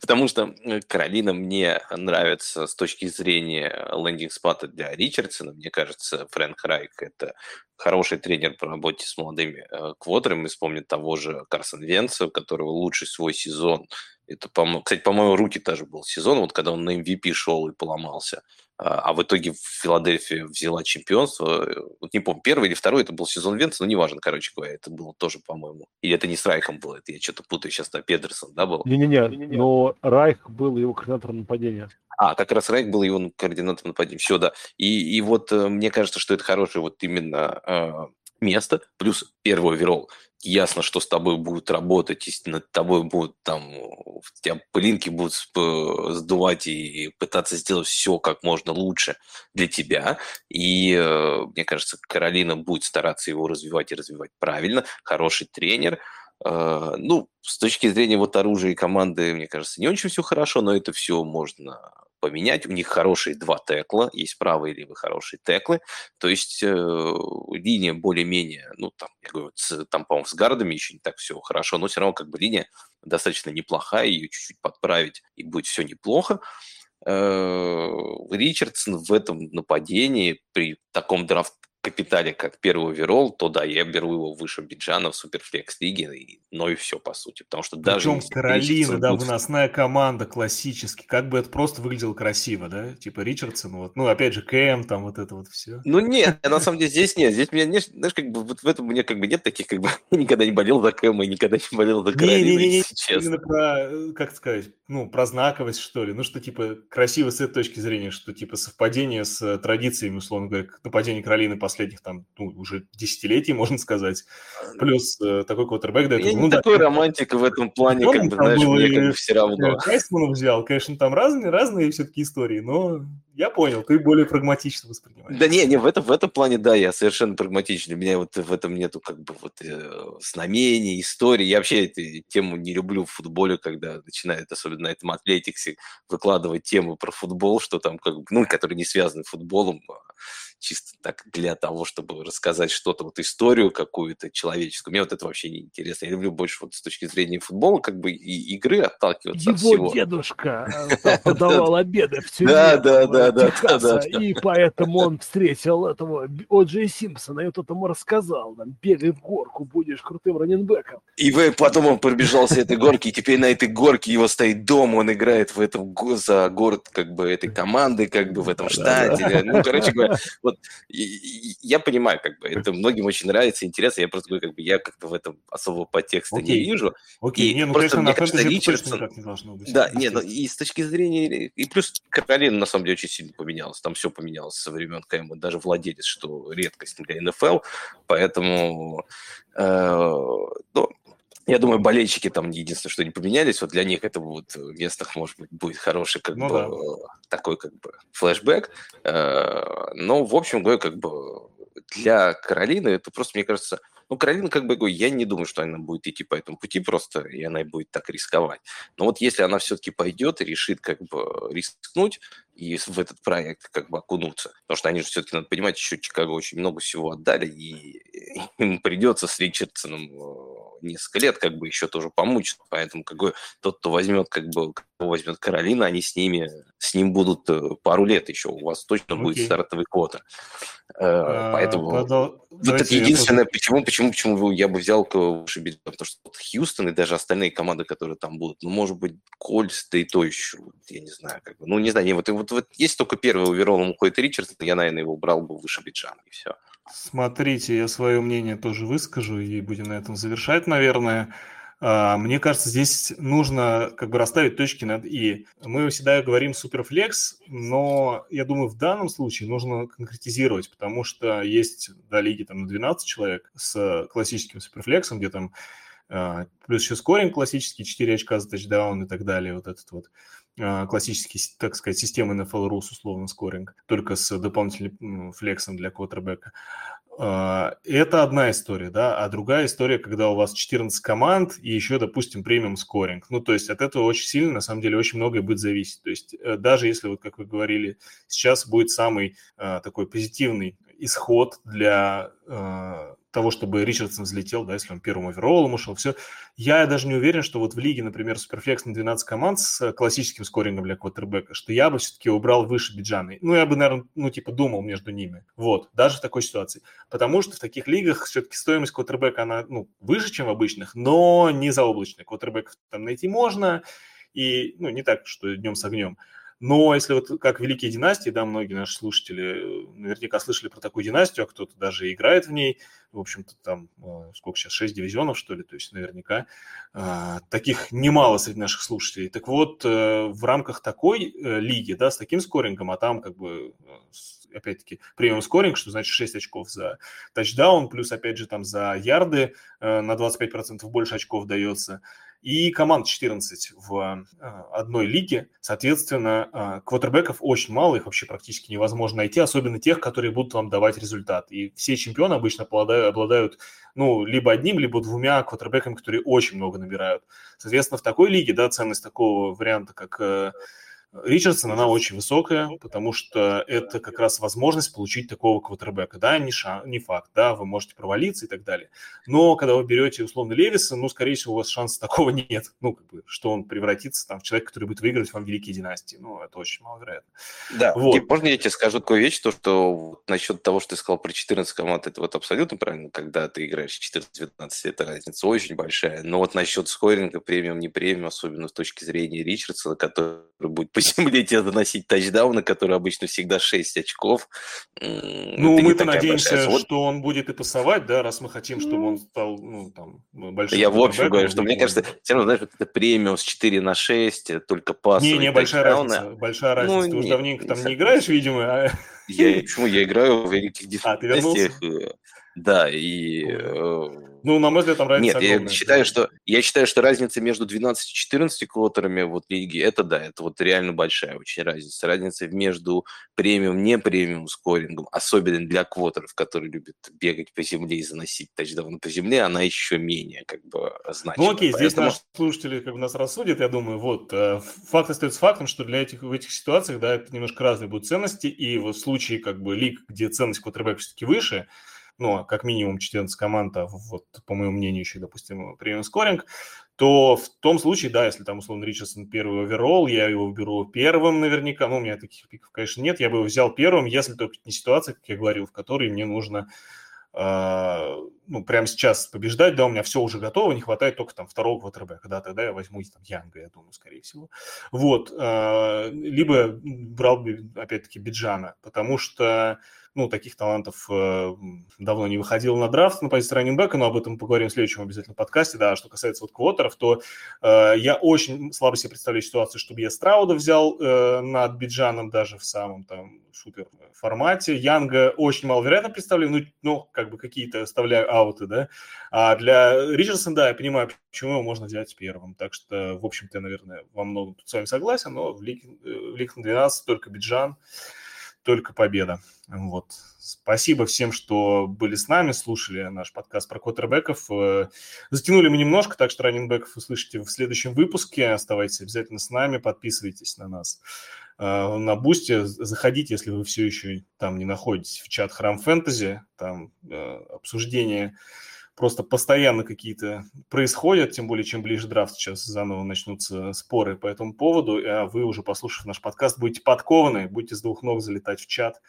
потому что Каролина мне нравится с точки зрения лендинг-спота для Ричардсона. Мне кажется, Фрэнк Райк – это хороший тренер по работе с молодыми квотерами. Вспомнит того же Карсона Венца, у которого лучший свой сезон. Это, кстати, по-моему, руки даже был сезон, когда он на MVP шел и поломался. А в итоге Филадельфия взяла чемпионство. Не помню, первый или второй это был сезон Венца, но неважно, короче говоря, это было тоже, по-моему. Или это не с Райхом было, это я что-то путаю сейчас, Педерсон, был? Не-не-не, но Райх был его координатором нападения. Как раз Райк был его координатором нападения. Все, да. И мне кажется, что это хорошее именно место, плюс первый оверолл. Ясно, что с тобой будут работать, и над тобой будут в тебя пылинки будут сдувать и пытаться сделать все как можно лучше для тебя. И, мне кажется, Каролина будет стараться его развивать и развивать правильно. Хороший тренер. С точки зрения оружия команды, мне кажется, не очень все хорошо, но это все можно поменять. У них хорошие два текла, есть правые и левые хорошие теклы, то есть линия более-менее, я говорю, по-моему, с гардами еще не так все хорошо, но все равно линия достаточно неплохая, ее чуть-чуть подправить, и будет все неплохо. Ричардсон в этом нападении при таком драфт-капитале, как первый оверолл, я беру его выше Биджана в Суперфлекс-лиге, и все, по сути. Потому что причем даже Каролина, выносная команда классически, как бы это просто выглядело красиво, да? Типа Ричардсон, опять же, КМ, это все. Нет, на самом деле здесь нет. Здесь меня, знаешь, в этом у меня нет таких, я никогда не болел за КМ и никогда не болел за Каролину, если честно. Про знаковость, что ли. Красиво с этой точки зрения, что, совпадение с традициями, условно говоря, нападения Каролины последних, уже десятилетий, можно сказать. Плюс такой квотербэк. Да, я не такой романтик в этом плане, все равно. Кайсмана взял, конечно, там разные все-таки истории, но... Я понял, ты более прагматично воспринимаешь. В этом плане, я совершенно прагматичный. У меня в этом нету знамений, истории. Я вообще эту тему не люблю в футболе, когда начинают, особенно на этом атлетиксе, выкладывать темы про футбол, что там, которые не связаны с футболом, чисто так для того, чтобы рассказать что-то, историю какую-то человеческую. Мне это вообще не интересно. Я люблю больше с точки зрения футбола, и игры отталкиваться от всего. Его дедушка подавал обеды в тюрьме. Да. И поэтому он встретил этого О.Джей Симпсона, и тот ему рассказал, бегай в горку, будешь крутым раннинбэком. И потом он пробежался этой горки, и теперь на этой горке его стоит дом, он играет в этом за город этой команды, в этом штате. Я понимаю, это многим очень нравится, интересно, я просто говорю, я в этом особого подтекста не вижу. Окей, мне кажется, Ричардсон... Точно не должно быть. И с точки зрения... И плюс Каролина, на самом деле, очень сильно поменялось. Там все поменялось со времен КМ. Даже владелец, что редкость для НФЛ. Поэтому, я думаю, болельщики там единственное, что не поменялись. Для них это место, может быть, будет хороший такой флешбэк. Но, в общем, говорю, для Каролины это просто, мне кажется... Ну, Каролина, как бы, я не думаю, что она будет идти по этому пути просто, и она будет так рисковать. Но вот если она все-таки пойдет и решит как бы рискнуть и в этот проект как бы окунуться, потому что они же все-таки, надо понимать, еще Чикаго очень много всего отдали, и им придется с Ричардсоном несколько лет как бы еще тоже помучиться. Поэтому как бы тот, кто возьмет, как бы, кого возьмет Каролина, они с ним будут пару лет еще. У вас точно будет стартовый квота. Поэтому вот это единственное, почему я бы взял выше бюджет, потому что Хьюстон и даже остальные команды, которые там будут, ну, может быть, Кольц, да и то еще, я не знаю, как бы, ну, не знаю, вот если только первый оверолом уходит Ричардсон, я, наверное, его брал бы выше Биджана, и все. Смотрите, я свое мнение тоже выскажу, и будем на этом завершать, наверное. Мне кажется, здесь нужно как бы расставить точки над «и». Мы всегда говорим «суперфлекс», но я думаю, в данном случае нужно конкретизировать, потому что есть до лиги там 12 человек с классическим суперфлексом, где там плюс еще скоринг классический, 4 очка за тачдаун и так далее, вот этот вот классический, так сказать, системы NFL Rules, условно, скоринг, только с дополнительным флексом для квотербека. Это одна история, да, а другая история, когда у вас 14 команд и еще, допустим, премиум скоринг. Ну, то есть от этого очень сильно, на самом деле, очень многое будет зависеть. То есть даже если, вот как вы говорили, сейчас будет самый такой позитивный исход для того, чтобы Ричардсон взлетел, да, если он первым оверолом ушел, все. Я даже не уверен, что вот в лиге, например, суперфлекс на 12 команд с классическим скорингом для квотербека, что я бы все-таки убрал выше Биджана. Ну, я бы, наверное, думал между ними. Вот, даже в такой ситуации. Потому что в таких лигах все-таки стоимость квотербека, она, выше, чем в обычных, но не заоблачная. Квотербеков там найти можно, и, не так, что днем с огнем. Но если вот как «Великие династии», да, многие наши слушатели наверняка слышали про такую династию, а кто-то даже играет в ней, в общем-то там, сколько сейчас, 6 дивизионов, что ли, то есть наверняка таких немало среди наших слушателей. Так вот, в рамках такой лиги, да, с таким скорингом, а там как бы, опять-таки, премиум скоринг, что значит 6 очков за тачдаун, плюс, опять же, там за ярды на 25% больше очков дается, и команд 14 в одной лиге, соответственно, квотербеков очень мало, их вообще практически невозможно найти, особенно тех, которые будут вам давать результат. И все чемпионы обычно обладают, либо одним, либо двумя квотербеками, которые очень много набирают. Соответственно, в такой лиге, да, ценность такого варианта, как Ричардсон, она очень высокая, потому что это как раз возможность получить такого квотербека. Да, не факт, да, вы можете провалиться и так далее. Но когда вы берете условно Левиса, скорее всего, у вас шанса такого нет. Что он превратится в человека, который будет выигрывать вам великие династии. Это очень маловероятно. Да, вот. Можно я тебе скажу такую вещь, то, что насчет того, что ты сказал про 14 команд, это вот абсолютно правильно, когда ты играешь 14-19, это разница очень большая. Но вот насчет скоринга, премиум, не премиум, особенно с точки зрения Ричардсона, который будет земле тебе заносить тачдауны, которые обычно всегда 6 очков. Мы-то надеемся, что он будет и пасовать, да, раз мы хотим, чтобы он стал, большим. Я в общем говорю, что мне кажется, все равно, знаешь, это премиум с 4/6, только пасовый. Не, большая разница. Ты уже давненько там не играешь, видимо. Почему? Я играю в великих династиях. Да, и... на мой взгляд, там разница огромная. Нет, я считаю, что разница между 12 и 14 квотерами вот лиги, это да, это вот реально большая очень разница. Разница между премиум, не премиум скорингом, особенно для квотеров, которые любят бегать по земле и заносить тачдаун по земле, она еще менее как бы значима. Поэтому... здесь наши слушатели как бы нас рассудят, я думаю, вот. Факт остается фактом, что в этих ситуациях, да, это немножко разные будут ценности, и в случае как бы лиг, где ценность квотербека все-таки выше, как минимум 14 команд, а вот, по моему мнению, еще, допустим, премиум-скоринг, то в том случае, да, если там, условно, Ричардсон первый оверолл, я его беру первым наверняка, у меня таких пиков, конечно, нет, я бы его взял первым, если только не ситуация, как я говорил, в которой мне нужно, прямо сейчас побеждать, да, у меня все уже готово, не хватает только там второго квотербека, да, тогда я возьму Янга, я думаю, скорее всего. Вот, либо брал бы, опять-таки, Биджана, потому что таких талантов давно не выходило на драфт на позиции раннинбека, но об этом поговорим в следующем обязательно подкасте. Да, что касается вот квотеров, то я очень слабо себе представляю ситуацию, чтобы я Страуда взял над Биджаном даже в самом там супер формате. Янга очень маловероятно представляю, какие-то оставляю ауты, да. А для Ричардсона, да, я понимаю, почему его можно взять первым. Так что, в общем-то, я, наверное, во многом тут с вами согласен, но в лиг на 12 только Биджан. только победа. Вот. Спасибо всем, что были с нами, слушали наш подкаст про квотербеков. Затянули мы немножко, так что раннингбеков услышите в следующем выпуске. Оставайтесь обязательно с нами, подписывайтесь на нас на Бусти. Заходите, если вы все еще там не находитесь, в чат Храм Фэнтези. Там обсуждение просто постоянно какие-то происходят, тем более, чем ближе драфт, сейчас заново начнутся споры по этому поводу, а вы, уже послушав наш подкаст, будете подкованы, будете с двух ног залетать в чат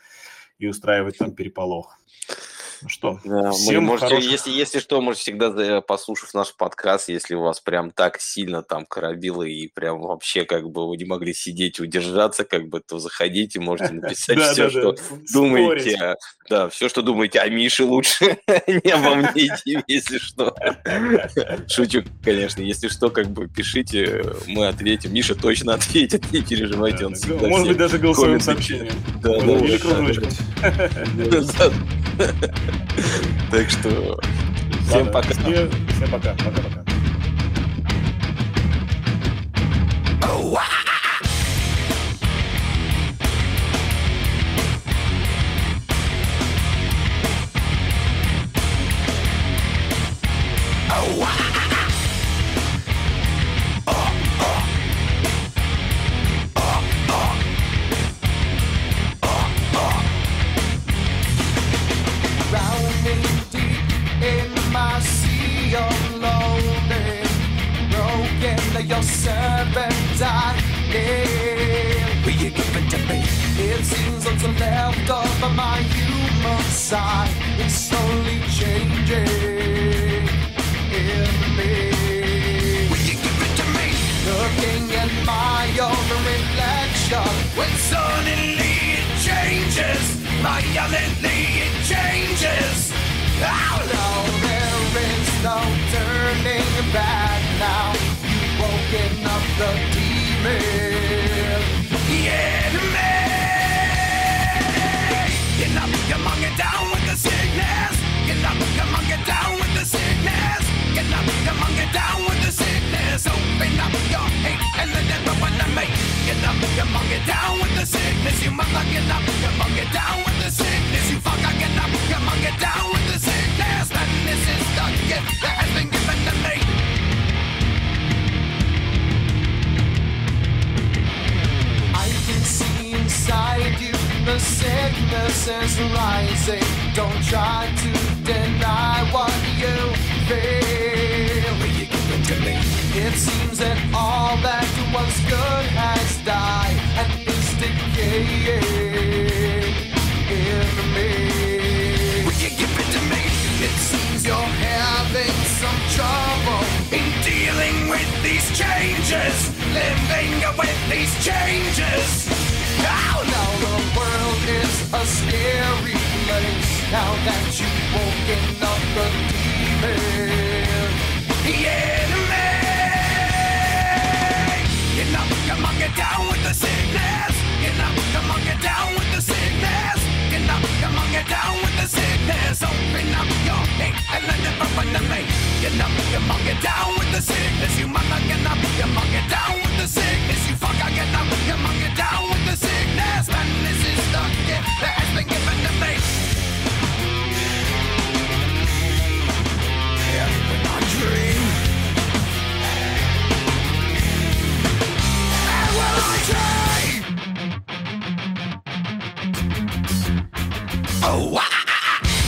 и устраивать там переполох. Ну что, да, всем можете, хороших... если что, можете всегда, послушав наш подкаст, если вас прям так сильно там коробило и прям вообще как бы вы не могли сидеть и удержаться, как бы, то заходите, можете написать все, что думаете. Да, все, что думаете о Мише, лучше не обо мне идти, если что. Шучу, конечно. Если что, как бы пишите, мы ответим. Миша точно ответит, не переживайте. Может быть, даже голосовым сообщением. Или кружочком. Так что всем пока. Всем пока. Пока-пока. Your servant I am. Will you give it to me? It seems what's left of my human side is slowly changing in me. Will you give it to me? Looking at my own reflection, when suddenly it changes, violently it changes. Oh no, there is no turning back now. Woken up the demon, the enemy. Get up, come on, get down with the sickness. Get up, come on, get down with the sickness. Get up, come on, get down with the sickness. Open up your hate and the devil wanna make. Get up, come on, get down with the sickness. You mother, get up, come on, get down with the sickness. You fucker, get up, come on, get down with the sickness. And this is the gift that has been given to me. See inside you, the sickness is rising. Don't try to deny what you feel. Will you give it to me? It seems that all that was good has died and is decaying in me. Will you give it to me? It seems you're having some trouble in dealing with these changes, living with these changes. Oh no, the world is a scary place now that you've woken up the demon, the enemy. Get up, come on, get down with the sickness. Get up, come on, get down with the sickness. Get up, come on, get down with the sickness. Open up your hate and let it open to me. Get up, come on, get down with the sickness. You mother, get up, come on, get down with the sickness. You fucker, get up, come on, get down with the sickness. Man, this is the gift that has been given to me. Yeah, when I dream, and when I dream, oh,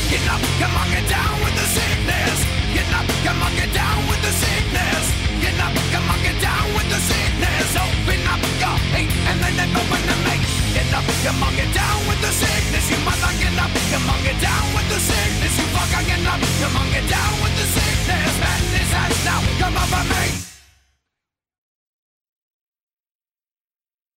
get up, come on, get down with the sickness. Get up, come on, get down with the sickness. Get up, come on, get down with the sickness. Open up your hate and then never win the make. Get up, come on, get down with the sickness. You mother, get up, come on, get down with the sickness. You fucker, get up, come on, get down with the sickness. Madness has now come over me.